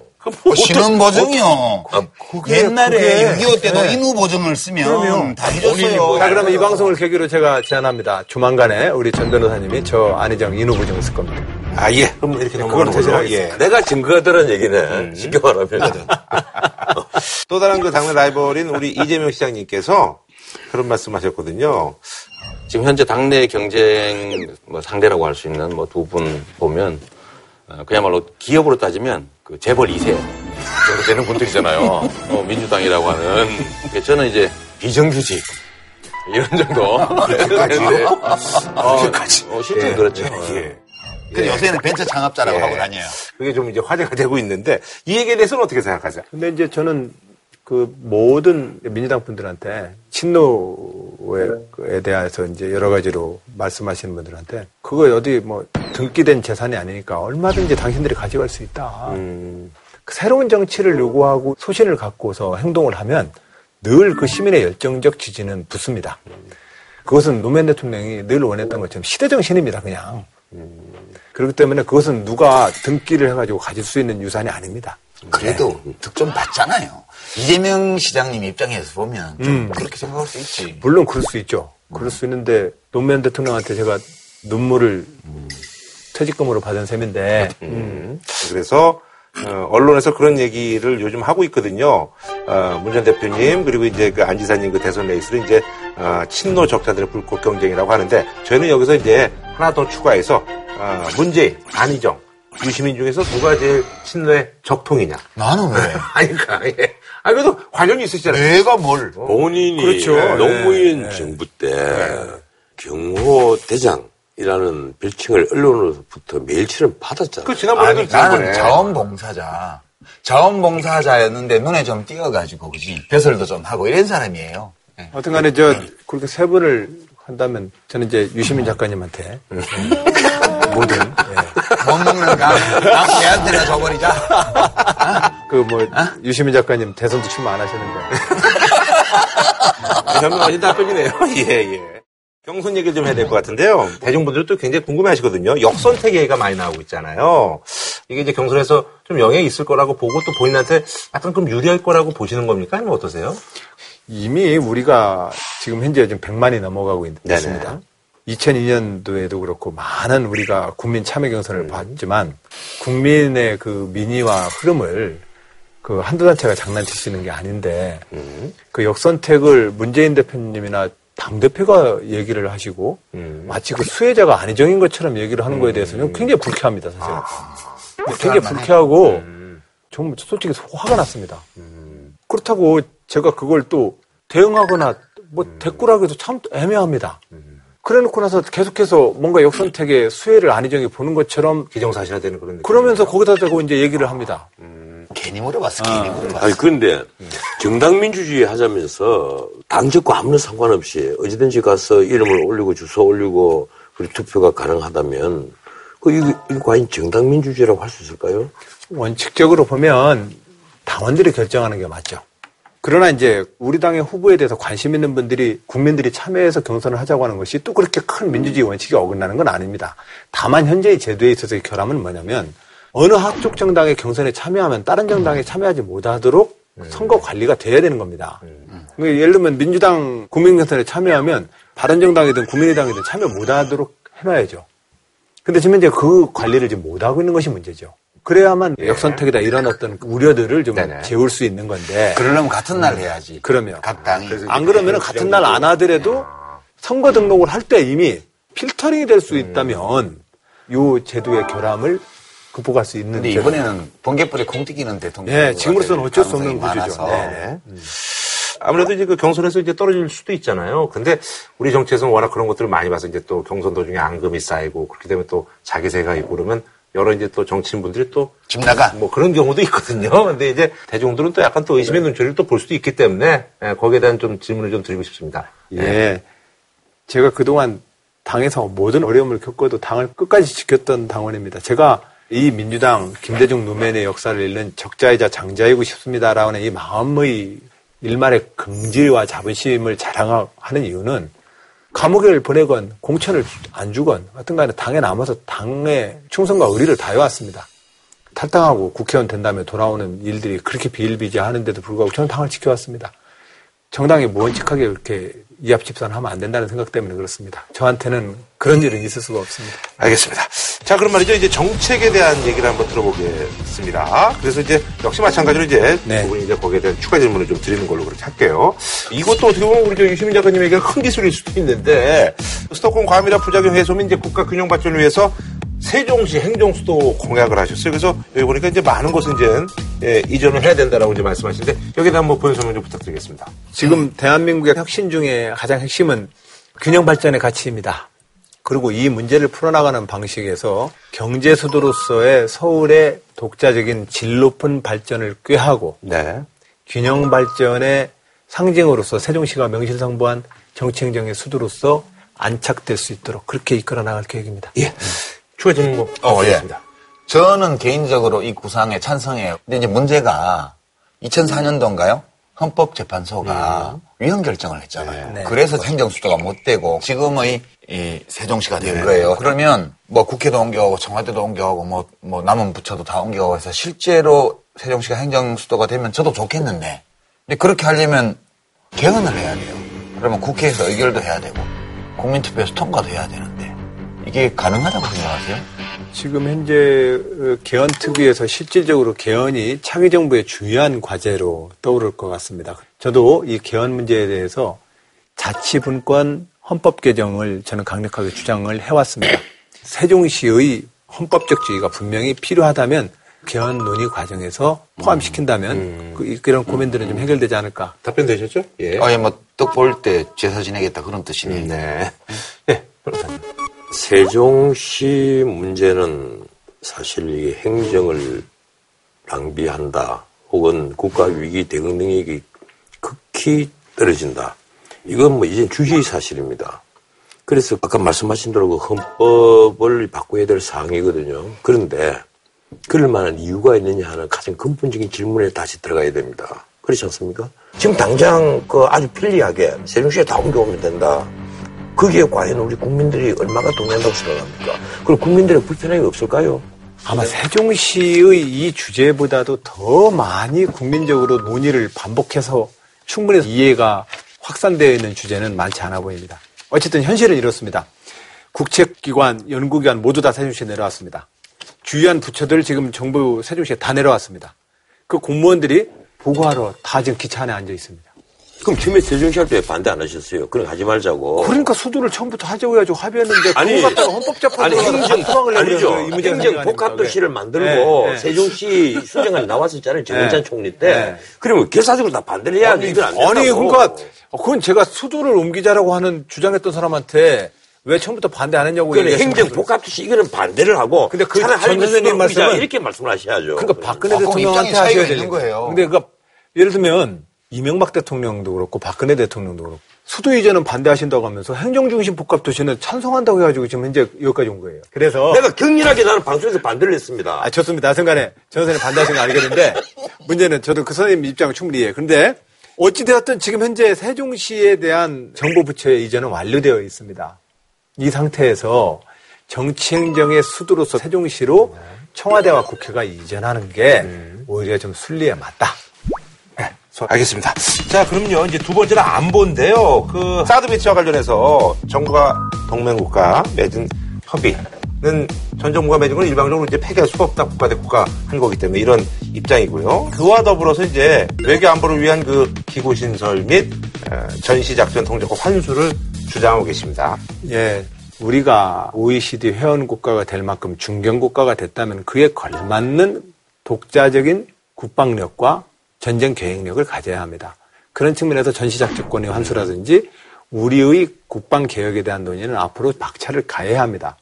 신원 보증이요. 옛날에 6.25 때도 인후 보증을 쓰면 다 잊었어요. 자 그러면 이 방송을 계기로 제가 제안합니다. 조만간에 우리 전 변호사님이 저 안희정 인후 보증을 쓸 겁니다. 아 예. 그럼 이렇게 그건 되죠. 예. 내가 증거가 되는 얘기네. 쉽게 말하면. 또 다른 그 당내 라이벌인 우리 이재명 시장님께서 그런 말씀하셨거든요. 지금 현재 당내 경쟁 뭐 상대라고 할 수 있는 뭐 두 분 보면 그야말로 기업으로 따지면 그 재벌 2세 정도 되는 분들이잖아요. 민주당이라고 하는. 저는 이제 비정규직 이런 정도. 그렇게까지. 실제는 그렇죠. 예. 그 예. 요새는 벤처 창업자라고 하고 다녀요. 그게 좀 이제 화제가 되고 있는데 이 얘기에 대해서는 어떻게 생각하세요? 근데 이제 저는 그 모든 민주당 분들한테 친노에 대해서 이제 여러 가지로 말씀하시는 분들한테 그거 어디 뭐 등기된 재산이 아니니까 얼마든지 당신들이 가져갈 수 있다. 새로운 정치를 요구하고 소신을 갖고서 행동을 하면 늘 그 시민의 열정적 지지는 붙습니다. 그것은 노무현 대통령이 늘 원했던 것처럼 시대정신입니다. 그냥. 그렇기 때문에 그것은 누가 등기를 해가지고 가질 수 있는 유산이 아닙니다. 그래도 득점 받잖아요. 이재명 시장님 입장에서 보면 좀 그렇게 생각할 수 있지. 물론 그럴 수 있죠. 그럴 수 있는데 노무현 대통령한테 제가 눈물을 퇴직금으로 받은 셈인데 그래서 언론에서 그런 얘기를 요즘 하고 있거든요. 문 전 대표님 그리고 이제 그 안 지사님 그 대선 레이스를 이제 친노 적자들의 불꽃 경쟁이라고 하는데 저희는 여기서 이제 하나 더 추가해서 문재인, 안희정, 유시민 중에서 누가 제일 친노의 적통이냐? 나는 왜? 아니까. 예. 아니 그래도 관련이 있으시잖아요. 내가 뭘? 본인이 그렇죠. 노무현 정부 때 경호 대장. 이라는 별칭을 언론으로부터 매일처럼 받았잖아요. 그 지난번에도 나는 자원봉사자. 자원봉사자였는데 눈에 좀 띄어가지고 그지 배설도 좀 하고 이런 사람이에요. 네. 하여튼 간에 그렇게 세 분을 한다면 저는 이제 유시민 작가님한테 모든 먹는 거 얘한테나 줘버리자. 유시민 작가님 대선도 출마 안 하시는 거예요. 저는 완전 답변이네요. 예. 경선 얘기를 좀 해야 될 것 같은데요. 대중분들도 또 굉장히 궁금해하시거든요. 역선택 얘기가 많이 나오고 있잖아요. 이게 이제 경선에서 좀 영향이 있을 거라고 보고 또 본인한테 약간 좀 유리할 거라고 보시는 겁니까? 아니면 어떠세요? 이미 우리가 지금 현재 100만이 넘어가고 있습니다. 2002년도에도 그렇고 많은 우리가 국민 참여 경선을 봤지만 국민의 그 민의와 흐름을 그 한두 단체가 장난치시는 게 아닌데 그 역선택을 문재인 대표님이나 당대표가 얘기를 하시고 마치 그 수혜자가 안희정인 것처럼 얘기를 하는 거에 대해서는 굉장히 불쾌합니다, 사실. 굉장히 불쾌하고 정말 솔직히 화가 났습니다. 그렇다고 제가 그걸 또 대응하거나 뭐 대꾸라기도 참 애매합니다. 그래놓고 나서 계속해서 뭔가 역선택의 수혜를 안희정이 보는 것처럼 기정사실화되는 그런 느낌. 그러면서 거기다 대고 이제 얘기를 합니다. 괜히 물어봤어. 아니 그런데 정당 민주주의 하자면서 당적과 아무런 상관없이 어디든지 가서 이름을 올리고 주소 올리고 그리고 투표가 가능하다면 이거 과연 정당 민주주의라고 할 수 있을까요? 원칙적으로 보면 당원들이 결정하는 게 맞죠. 그러나 이제 우리 당의 후보에 대해서 관심 있는 분들이 국민들이 참여해서 경선을 하자고 하는 것이 또 그렇게 큰 민주주의 원칙이 어긋나는 건 아닙니다. 다만 현재의 제도에 있어서의 결함은 뭐냐면 어느 한쪽 정당의 경선에 참여하면 다른 정당에 참여하지 못하도록 선거 관리가 돼야 되는 겁니다. 그러니까 예를 들면 민주당 국민경선에 참여하면 바른정당이든 국민의당이든 참여 못하도록 해놔야죠. 근데 지금 이제 그 관리를 지금 못하고 있는 것이 문제죠. 그래야만 역선택이다 이런 어떤 우려들을 좀 재울 수 있는 건데. 그러려면 같은 날 해야지. 그러면. 각 당이. 안 그러면 같은 날 안 하더라도 선거 등록을 할 때 이미 필터링이 될 수 있다면 요 제도의 결함을 극복할 수 있는. 근데 이번에는 번개불에 콩 튀기는 대통령. 예, 지금으로서는 어쩔 수 없는 구조죠. 아무래도 이제 그 경선에서 이제 떨어질 수도 있잖아요. 근데 우리 정치에서는 워낙 그런 것들을 많이 봐서 이제 또 경선 도중에 앙금이 쌓이고 그렇게 되면 또 자기 생각이 있고 그러면 여러 이제 또 정치인분들이 또 집 나가 뭐 그런 경우도 있거든요. 근데 이제 대중들은 또 약간 또 의심의 눈초리를 또 볼 수도 있기 때문에 거기에 대한 좀 질문을 좀 드리고 싶습니다. 예, 제가 그동안 당에서 모든 어려움을 겪어도 당을 끝까지 지켰던 당원입니다. 제가 이 민주당 김대중 노무현의 역사를 읽는 적자이자 장자이고 싶습니다라는 이 마음의 일말의 긍지와 자부심을 자랑하는 이유는 감옥을 보내건 공천을 안 주건 하여튼 간에 당에 남아서 당의 충성과 의리를 다해왔습니다. 탈당하고 국회의원 된 다음에 돌아오는 일들이 그렇게 비일비재하는데도 불구하고 저는 당을 지켜왔습니다. 정당이 무원칙하게 이렇게 이합집산하면 안 된다는 생각 때문에 그렇습니다. 저한테는 그런 일은 있을 수가 없습니다. 알겠습니다. 자, 그럼 말이죠. 이제 정책에 대한 얘기를 한번 들어보겠습니다. 그래서 이제 역시 마찬가지로 이제 두 분이 이제 거기에 대한 추가 질문을 좀 드리는 걸로 그렇게 할게요. 이것도 어떻게 보면 우리 유시민 작가님에게 큰 기술일 수도 있는데 스톡홀m 과밀화 부작용 해소 및 이제 국가 균형 발전을 위해서 세종시 행정수도 공약을 하셨어요. 그래서 여기 보니까 이제 많은 곳은 이제 이전을 해야 된다라고 이제 말씀하시는데 여기에 대한 뭐 본인 설명 좀 부탁드리겠습니다. 지금 대한민국의 혁신 중에 가장 핵심은 균형 발전의 가치입니다. 그리고 이 문제를 풀어나가는 방식에서 경제 수도로서의 서울의 독자적인 질 높은 발전을 꾀하고 균형 발전의 상징으로서 세종시가 명실상부한 정치행정의 수도로서 안착될 수 있도록 그렇게 이끌어 나갈 계획입니다. 예. 추가 질문 뭐? 알겠습니다. 저는 개인적으로 이 구상에 찬성해요. 근데 이제 문제가 2004년도인가요? 헌법재판소가 위헌 결정을 했잖아요. 그래서 행정수도가 못 되고 지금의 이 세종시가 된 거예요. 그러면 뭐 국회도 옮겨가고 청와대도 옮겨가고 뭐 남은 부처도 다 옮겨가고 해서 실제로 세종시가 행정수도가 되면 저도 좋겠는데 근데 그렇게 하려면 개헌을 해야 돼요. 그러면 국회에서 의결도 해야 되고 국민투표에서 통과도 해야 되는데 이게 가능하다고 생각하세요? 지금 현재 개헌 특위에서 실질적으로 개헌이 차기 정부의 중요한 과제로 떠오를 것 같습니다. 저도 이 개헌 문제에 대해서 자치분권 헌법 개정을 저는 강력하게 주장을 해왔습니다. 세종시의 헌법적 지위가 분명히 필요하다면 개헌 논의 과정에서 포함시킨다면 그런 고민들은 좀 해결되지 않을까. 답변 되셨죠? 예. 아니 뭐 떡 볼 때 제사 지내겠다 그런 뜻이네요. 네. 예, 그렇습니다. 세종시 문제는 사실 이 행정을 낭비한다 혹은 국가 위기 대응 능력이 극히 떨어진다. 이건 뭐 이제 주시의 사실입니다. 그래서 아까 말씀하신 대로 헌법을 바꿔야 될 사항이거든요. 그런데 그럴 만한 이유가 있느냐 하는 가장 근본적인 질문에 다시 들어가야 됩니다. 그렇지 않습니까? 지금 당장 그 아주 편리하게 세종시에 다 옮겨오면 된다. 거기에 과연 우리 국민들이 얼마나 동의한다고 생각합니까? 그리고 국민들의 불편함이 없을까요? 아마 세종시의 이 주제보다도 더 많이 국민적으로 논의를 반복해서 충분히 이해가 확산되어 있는 주제는 많지 않아 보입니다. 어쨌든 현실은 이렇습니다. 국책기관, 연구기관 모두 다 세종시에 내려왔습니다. 주요한 부처들 지금 정부 세종시에 다 내려왔습니다. 그 공무원들이 보고하러 다 지금 기차 안에 앉아 있습니다. 그럼 처음에 세종시 할 때 반대 안 하셨어요? 그럼 하지 말자고. 그러니까 수두를 처음부터 하자고 해가지고 합의했는데 아니, 그거 갖다가 헌법재판소로 소방을 내려서 행정복합도시를 만들고 네, 네. 세종시 수정안이 나왔었잖아요. 정은찬 총리 때. 네. 그러면 결사적으로 다 반대를 해야 되는데 안 된다고. 아니 그러니까 그건 제가 수두를 옮기자라고 하는 주장했던 사람한테 왜 처음부터 반대 안 했냐고. 그러니까 행정복합도시 이거는 반대를 하고. 근데 그 전 선생님 말씀은 이렇게 말씀을 하셔야죠. 그러니까 박근혜 대통령한테 하셔야 되는 거예요. 근데 그러니까 예를 들면. 이명박 대통령도 그렇고 박근혜 대통령도 그렇고 수도 이전은 반대하신다고 하면서 행정중심 복합도시는 찬성한다고 해가지고 지금 현재 여기까지 온 거예요. 그래서 내가 격렬하게 나는 방송에서 반대를 했습니다. 아 좋습니다. 순간에 전 선생님 반대하신 건 알겠는데 문제는 저도 그 선생님 입장을 충분히 이해해요. 그런데 어찌되었든 지금 현재 세종시에 대한 정보부처의 이전은 완료되어 있습니다. 이 상태에서 정치행정의 수도로서 세종시로 청와대와 국회가 이전하는 게 오히려 좀 순리에 맞다. 알겠습니다. 자, 그럼요. 이제 두 번째는 안보인데요. 그 사드 배치와 관련해서 정부가 동맹국가 맺은 협의는 전 정부가 맺은 건 일방적으로 이제 폐기할 수가 없다. 국가 대 국가 한 거기 때문에 이런 입장이고요. 그와 더불어서 이제 외교 안보를 위한 그 기구 신설 및 전시 작전 통제과 환수를 주장하고 계십니다. 예. 우리가 OECD 회원 국가가 될 만큼 중견 국가가 됐다면 그에 걸맞는 독자적인 국방력과 전쟁 계획력을 가져야 합니다. 그런 측면에서 전시작전권의 환수라든지 우리의 국방개혁에 대한 논의는 앞으로 박차를 가해야 합니다.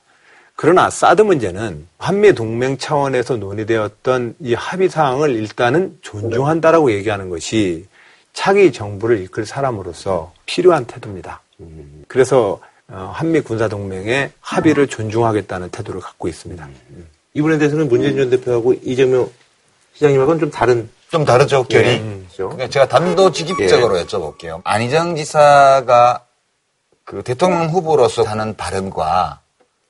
그러나 사드 문제는 한미동맹 차원에서 논의되었던 이 합의사항을 일단은 존중한다라고 얘기하는 것이 차기 정부를 이끌 사람으로서 필요한 태도입니다. 그래서 한미 군사동맹의 합의를 존중하겠다는 태도를 갖고 있습니다. 이분에 대해서는 문재인 전 대표하고 이재명 시장님하고는 좀 다르죠, 결이. 그렇죠. 제가 단도직입적으로 여쭤볼게요. 안희정 지사가 그 대통령 후보로서 하는 발언과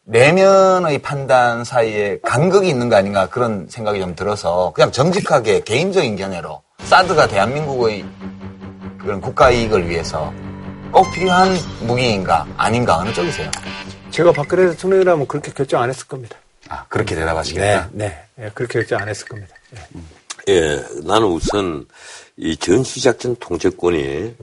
내면의 판단 사이에 간극이 있는 거 아닌가 그런 생각이 좀 들어서 그냥 정직하게 개인적인 견해로 사드가 대한민국의 그런 국가 이익을 위해서 꼭 필요한 무기인가 아닌가 어느 쪽이세요? 제가 박근혜 대통령이라면 그렇게 결정 안 했을 겁니다. 아, 그렇게 대답하시겠다? 네. 그렇게 결정 안 했을 겁니다. 네. 예, 나는 우선 이 전시작전 통제권이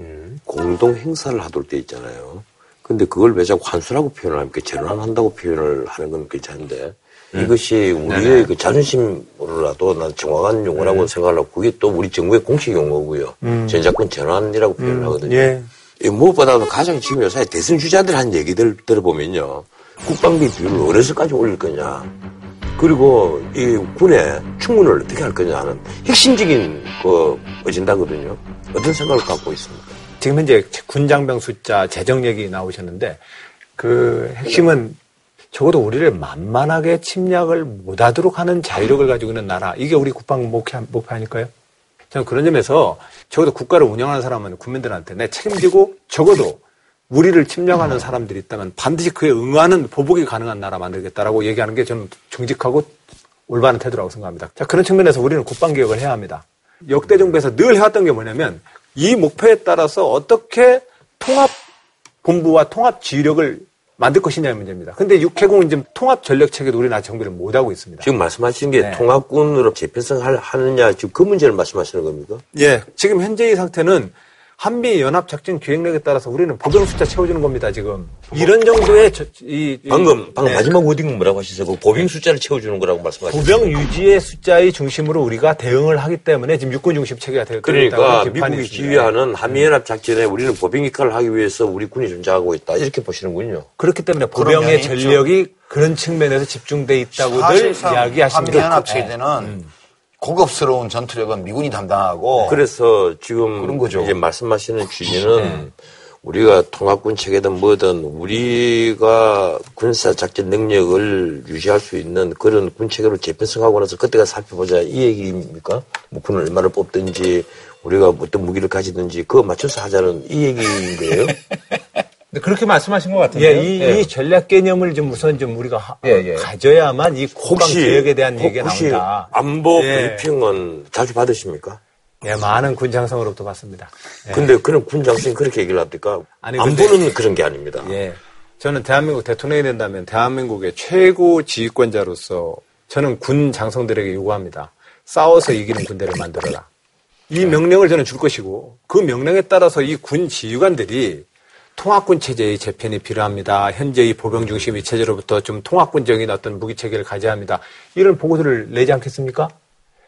공동 행사를 하도록 돼 있잖아요. 근데 그걸 왜 자꾸 환수라고 표현합니까? 재난한다고 표현을 하는 건 괜찮은데 이것이 우리의 그 자존심으로라도 난 정확한 용어라고 생각을 하고 그게 또 우리 정부의 공식 용어고요. 전작권 재난이라고 표현을 하거든요. 예, 무엇보다도 가장 지금 요새 대선 주자들 한 얘기들 들어보면요. 국방비 비율을 어디서까지 올릴 거냐. 그리고 이 군의 충원을 어떻게 할 거냐 하는 핵심적인 그 어진다거든요. 어떤 생각을 갖고 있습니까? 지금 현재 군 장병 숫자 재정 얘기 나오셨는데 그 핵심은 적어도 우리를 만만하게 침략을 못하도록 하는 자유력을 가지고 있는 나라. 이게 우리 국방 목표 아닐까요? 저는 그런 점에서 적어도 국가를 운영하는 사람은 국민들한테 내 책임지고 적어도 우리를 침략하는 사람들이 있다면 반드시 그에 응하는 보복이 가능한 나라 만들겠다라고 얘기하는 게 저는 정직하고 올바른 태도라고 생각합니다. 자, 그런 측면에서 우리는 국방개혁을 해야 합니다. 역대 정부에서 늘 해왔던 게 뭐냐면 이 목표에 따라서 어떻게 통합본부와 통합지휘력을 만들 것이냐의 문제입니다. 근데 육해공은 지금 통합전력체계도 우리나라 정비를 못하고 있습니다. 지금 말씀하시는 게 통합군으로 재편성하느냐 지금 그 문제를 말씀하시는 겁니까? 예. 지금 현재의 상태는 한미연합작전 기획력에 따라서 우리는 보병 숫자 채워주는 겁니다, 지금. 이런 정도의. 방금 마지막 워딩은 뭐라고 하셨어요? 보병 숫자를 채워주는 거라고 말씀하셨어요. 보병 유지의 숫자의 중심으로 우리가 대응을 하기 때문에 지금 육군 중심 체계가 되어 있다고 그러니까 미국이 지휘하는 한미연합작전에 우리는 보병 역할을 하기 위해서 우리 군이 존재하고 있다. 이렇게 보시는군요. 그렇기 때문에 보병의 전력이 있죠. 그런 측면에서 집중되어 있다고들 이야기하십니다. 한미연합체제는. 고급스러운 전투력은 미군이 담당하고. 그래서 지금 그런 거죠. 이제 말씀하시는 취지는 우리가 통합군 체계든 뭐든 우리가 군사 작전 능력을 유지할 수 있는 그런 군 체계로 재편성하고 나서 그때가 살펴보자 이 얘기입니까? 뭐 군을 얼마나 뽑든지 우리가 어떤 무기를 가지든지 그거 맞춰서 하자는 이 얘기인 거예요? 그렇게 말씀하신 것 같은데요. 예, 이 전략 개념을 좀 우선 좀 우리가 가져야만 이 국방 개혁에 대한 얘기가 나온다. 안보 브리핑은 자주 받으십니까? 예, 많은 군 장성으로부터 받습니다. 근데 그런 군 장성이 그렇게 얘기를 합니까? 안보는 그런 게 아닙니다. 예. 저는 대한민국 대통령이 된다면 대한민국의 최고 지휘권자로서 저는 군 장성들에게 요구합니다. 싸워서 이기는 군대를 만들어라. 이 명령을 저는 줄 것이고 그 명령에 따라서 이 군 지휘관들이 통합군 체제의 재편이 필요합니다. 현재의 보병 중심의 체제로부터 좀 통합군적인 어떤 무기 체계를 가져야 합니다. 이런 보고서를 내지 않겠습니까?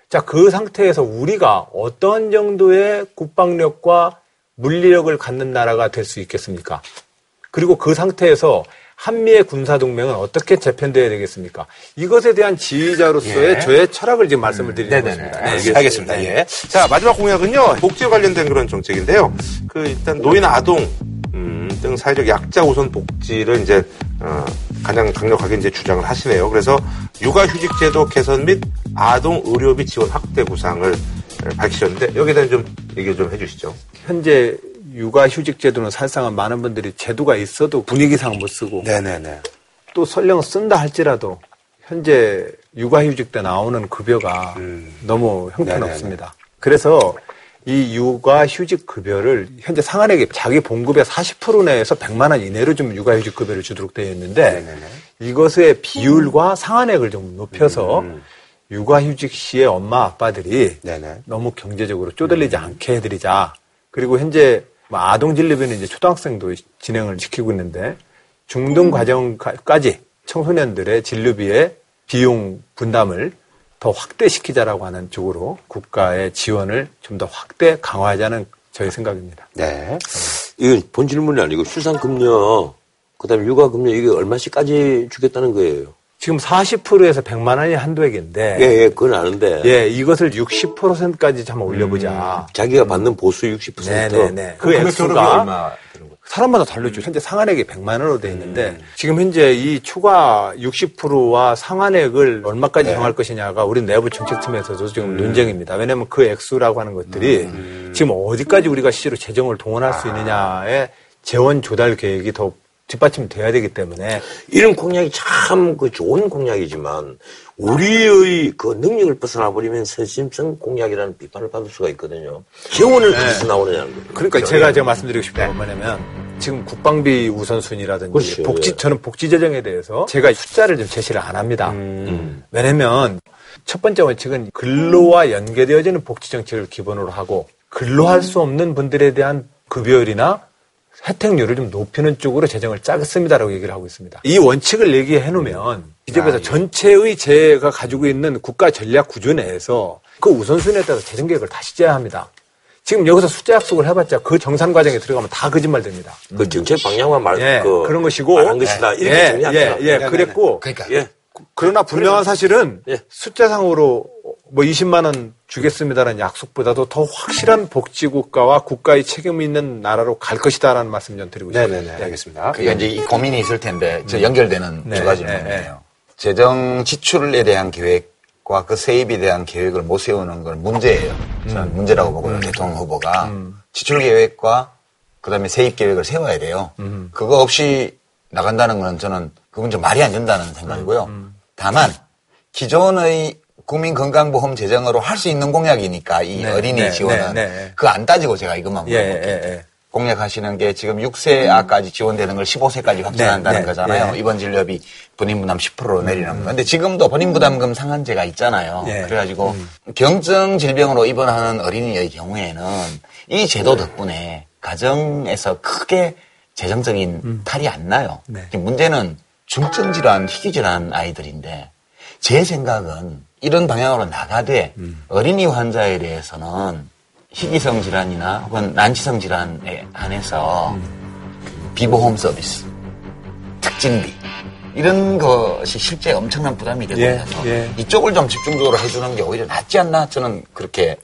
자, 그 상태에서 우리가 어떤 정도의 국방력과 물리력을 갖는 나라가 될 수 있겠습니까? 그리고 그 상태에서 한미의 군사동맹은 어떻게 재편되어야 되겠습니까? 이것에 대한 지휘자로서의 저의 철학을 지금 말씀을 드리는 것입니다. 네, 알겠습니다. 예. 자, 마지막 공약은요, 복지와 관련된 그런 정책인데요. 일단 노인, 아동 등 사회적 약자 우선 복지를 이제 가장 강력하게 이제 주장을 하시네요. 그래서 육아휴직제도 개선 및 아동 의료비 지원 확대 구상을 밝히셨는데 여기에 대한 좀 얘기 좀 해주시죠. 현재 육아휴직제도는 사실상 많은 분들이 제도가 있어도 분위기상 못 쓰고, 네네네. 또 설령 쓴다 할지라도 현재 육아휴직 때 나오는 급여가 너무 형편없습니다. 그래서 이 육아휴직 급여를 현재 상한액이 자기 본급의 40% 내에서 100만 원 이내로 좀 육아휴직 급여를 주도록 되어 있는데 이것의 비율과 상한액을 좀 높여서 육아휴직 시에 엄마 아빠들이 너무 경제적으로 쪼들리지 않게 해드리자. 그리고 현재 아동 진료비는 이제 초등학생도 진행을 시키고 있는데 중등 과정까지 청소년들의 진료비의 비용 분담을 더 확대시키자라고 하는 쪽으로 국가의 지원을 좀 더 확대 강화하자는 저희 생각입니다. 네. 이건 본 질문이 아니고 출산급여, 그다음에 육아급여 이게 얼마씩까지 주겠다는 거예요? 지금 40%에서 100만 원이 한도액인데. 예, 예, 그건 아는데. 예, 이것을 60%까지 참 올려보자. 자기가 받는 보수 60%. 네네네. 그 액수가 얼마 되는 거예요? 사람마다 다르죠. 현재 상한액이 100만 원으로 돼 있는데 지금 현재 이 초과 60%와 상한액을 얼마까지 정할 것이냐가 우리 내부 정책팀에서도 지금 논쟁입니다. 왜냐하면 그 액수라고 하는 것들이 지금 어디까지 우리가 실제로 재정을 동원할 수 있느냐에 재원 조달 계획이 더 뒷받침돼야 되기 때문에 이런 공약이 참 그 좋은 공약이지만 우리의 그 능력을 벗어나버리면 세심성 공약이라는 비판을 받을 수가 있거든요. 재원을 어디서 나오느냐는 거예요. 그러니까 제가 말씀드리고 싶은 건 뭐냐면 지금 국방비 우선순위라든지 그렇죠, 복지 저는 복지 재정에 대해서 제가 숫자를 좀 제시를 안 합니다. 왜냐하면 첫 번째 원칙은 근로와 연계되어지는 복지 정책을 기본으로 하고 근로할 수 없는 분들에 대한 급여율이나 혜택률을 좀 높이는 쪽으로 재정을 짜겠습니다라고 얘기를 하고 있습니다. 이 원칙을 얘기해 놓으면 기재부에서 전체의 제가 가지고 있는 국가 전략 구조 내에서 그 우선순위에 따라서 재정 계획을 다시 짜야 합니다. 지금 여기서 숫자 약속을 해봤자 그 정산 과정에 들어가면 다 거짓말 됩니다. 그 정책 방향만 그런 것이고 말한 것이다. 이렇게 중요하다. 그랬고 그러니까. 그러나 분명한 사실은 숫자상으로 뭐 20만 원 주겠습니다라는 약속보다도 더 확실한 복지국가와 국가의 책임이 있는 나라로 갈 것이다라는 말씀 좀 드리고 싶습니다. 네네네. 알겠습니다. 그러니까 이제 이 고민이 있을 텐데 연결되는 두 가지 부분이에요. 재정 지출에 대한 계획과 그 세입에 대한 계획을 못 세우는 건 문제예요. 저는 문제라고 보고요. 대통령 후보가 지출 계획과 그다음에 세입 계획을 세워야 돼요. 그거 없이 나간다는 건 저는 그건 좀 말이 안 된다는 생각이고요. 다만 기존의 국민건강보험 재정으로 할 수 있는 공약이니까 이 어린이 지원은 그거 안 따지고 제가 이것만 물어볼게요. 공약하시는 게 지금 6세까지 지원되는 걸 15세까지 확산한다는 거잖아요. 입원 진료비 본인부담 10%로 내리는 거. 근데 지금도 본인부담금 상한제가 있잖아요. 그래가지고 경증 질병으로 입원하는 어린이의 경우에는 이 제도 덕분에 가정에서 크게 재정적인 탈이 안 나요. 문제는 중증질환, 희귀질환 아이들인데 제 생각은 이런 방향으로 나가되 어린이 환자에 대해서는 희귀성 질환이나 혹은 난치성 질환에 한해서 비보험 서비스, 특진비 이런 것이 실제 엄청난 부담이 되고 있어서 이쪽을 좀 집중적으로 해주는 게 오히려 낫지 않나 저는 그렇게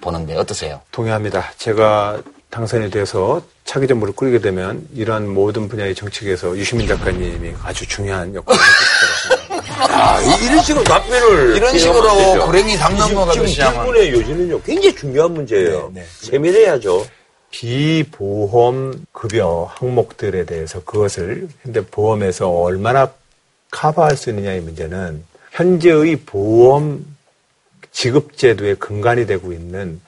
보는데 어떠세요? 동의합니다. 제가 당선이 돼서 차기 정부를 꾸리게 되면 이러한 모든 분야의 정책에서 유시민 작가님이 아주 중요한 역할을 하고 있을 거라고 생각합니다. 이런 식으로 답변을 이런 식으로 고랭이 담당과가 되시면 지금 질문의 요지는요 굉장히 중요한 문제예요. 세밀해야죠. 비보험 급여 항목들에 대해서 그것을 현대 보험에서 얼마나 커버할 수 있느냐의 문제는 현재의 보험 지급제도의 근간이 되고 있는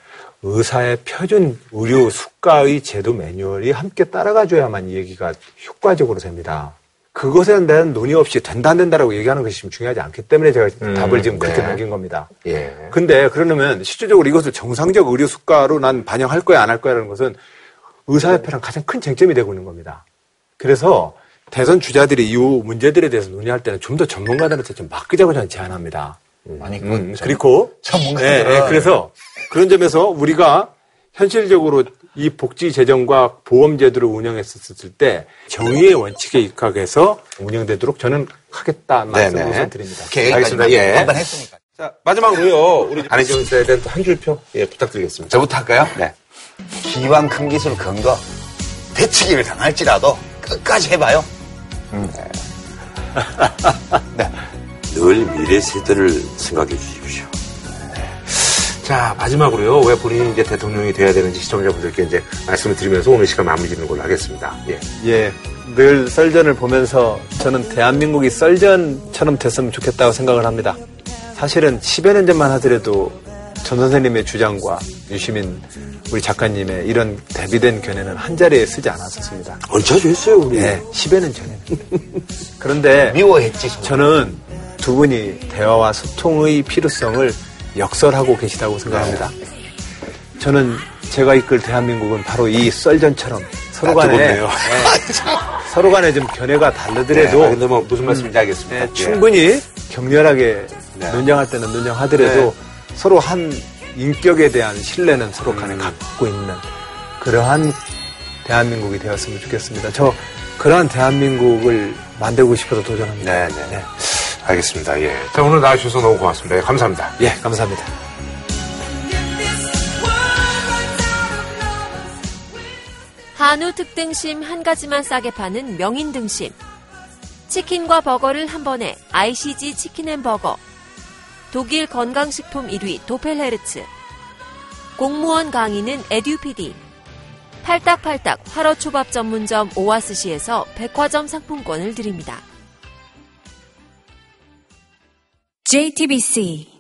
의사의 표준 의료 수가의 제도 매뉴얼이 함께 따라가줘야만 이 얘기가 효과적으로 됩니다. 그것에 대한 논의 없이 된다 안 된다라고 얘기하는 것이 지금 중요하지 않기 때문에 제가 답을 지금 그렇게 남긴 겁니다. 예. 근데 그러면 실질적으로 이것을 정상적 의료 수가로 난 반영할 거야 안 할 거야라는 것은 의사협회랑 가장 큰 쟁점이 되고 있는 겁니다. 그래서 대선 주자들이 이 문제들에 대해서 논의할 때는 좀 더 전문가들한테 좀 맡기자고 저는 제안합니다. 그리고 전문가들. 네, 그래서 그런 점에서 우리가 현실적으로 이 복지 재정과 보험 제도를 운영했었을 때 정의의 원칙에 입각해서 운영되도록 저는 하겠다는 말씀을 우선 드립니다. 알겠습니다. 예. 한번 했으니까. 자, 마지막으로요. 우리 안희정 씨에 대한 한 줄평 예, 부탁드리겠습니다. 저부터 할까요? 네. 기왕 큰 기술 근거 대치기를 당할지라도 끝까지 해봐요. 네. 늘 미래 세대를 생각해 주십시오. 자, 마지막으로요. 왜 본인이 이제 대통령이 돼야 되는지 시청자분들께 이제 말씀을 드리면서 오늘 시간 마무리 짓는 걸로 하겠습니다. 예. 예. 늘 썰전을 보면서 저는 대한민국이 썰전처럼 됐으면 좋겠다고 생각을 합니다. 사실은 10여 년 전만 하더라도 전 선생님의 주장과 유시민 우리 작가님의 이런 대비된 견해는 한자리에 쓰지 않았었습니다. 언차주 했어요, 우리. 네, 10여 년 전에. 그런데 미워했지, 정말. 저는 두 분이 대화와 소통의 필요성을 역설하고 계시다고 생각합니다. 저는 제가 이끌 대한민국은 바로 이 썰전처럼 서로 간에 서로 간에 좀 견해가 다르더라도 근데 뭐 무슨 말씀인지 알겠습니다. 네, 충분히 격렬하게 논쟁할 때는 논쟁하더라도 서로 한 인격에 대한 신뢰는 서로 간에 갖고 있는 그러한 대한민국이 되었으면 좋겠습니다. 저 그러한 대한민국을 만들고 싶어서 도전합니다. 네. 알겠습니다. 예. 자, 오늘 나와주셔서 너무 고맙습니다. 예, 감사합니다. 예, 감사합니다. 한우 특등심 한 가지만 싸게 파는 명인 등심. 치킨과 버거를 한 번에 ICG 치킨앤버거. 독일 건강식품 1위 도펠헤르츠. 공무원 강의는 에듀피디. 팔딱팔딱 활어초밥 전문점 오아스시에서 백화점 상품권을 드립니다. JTBC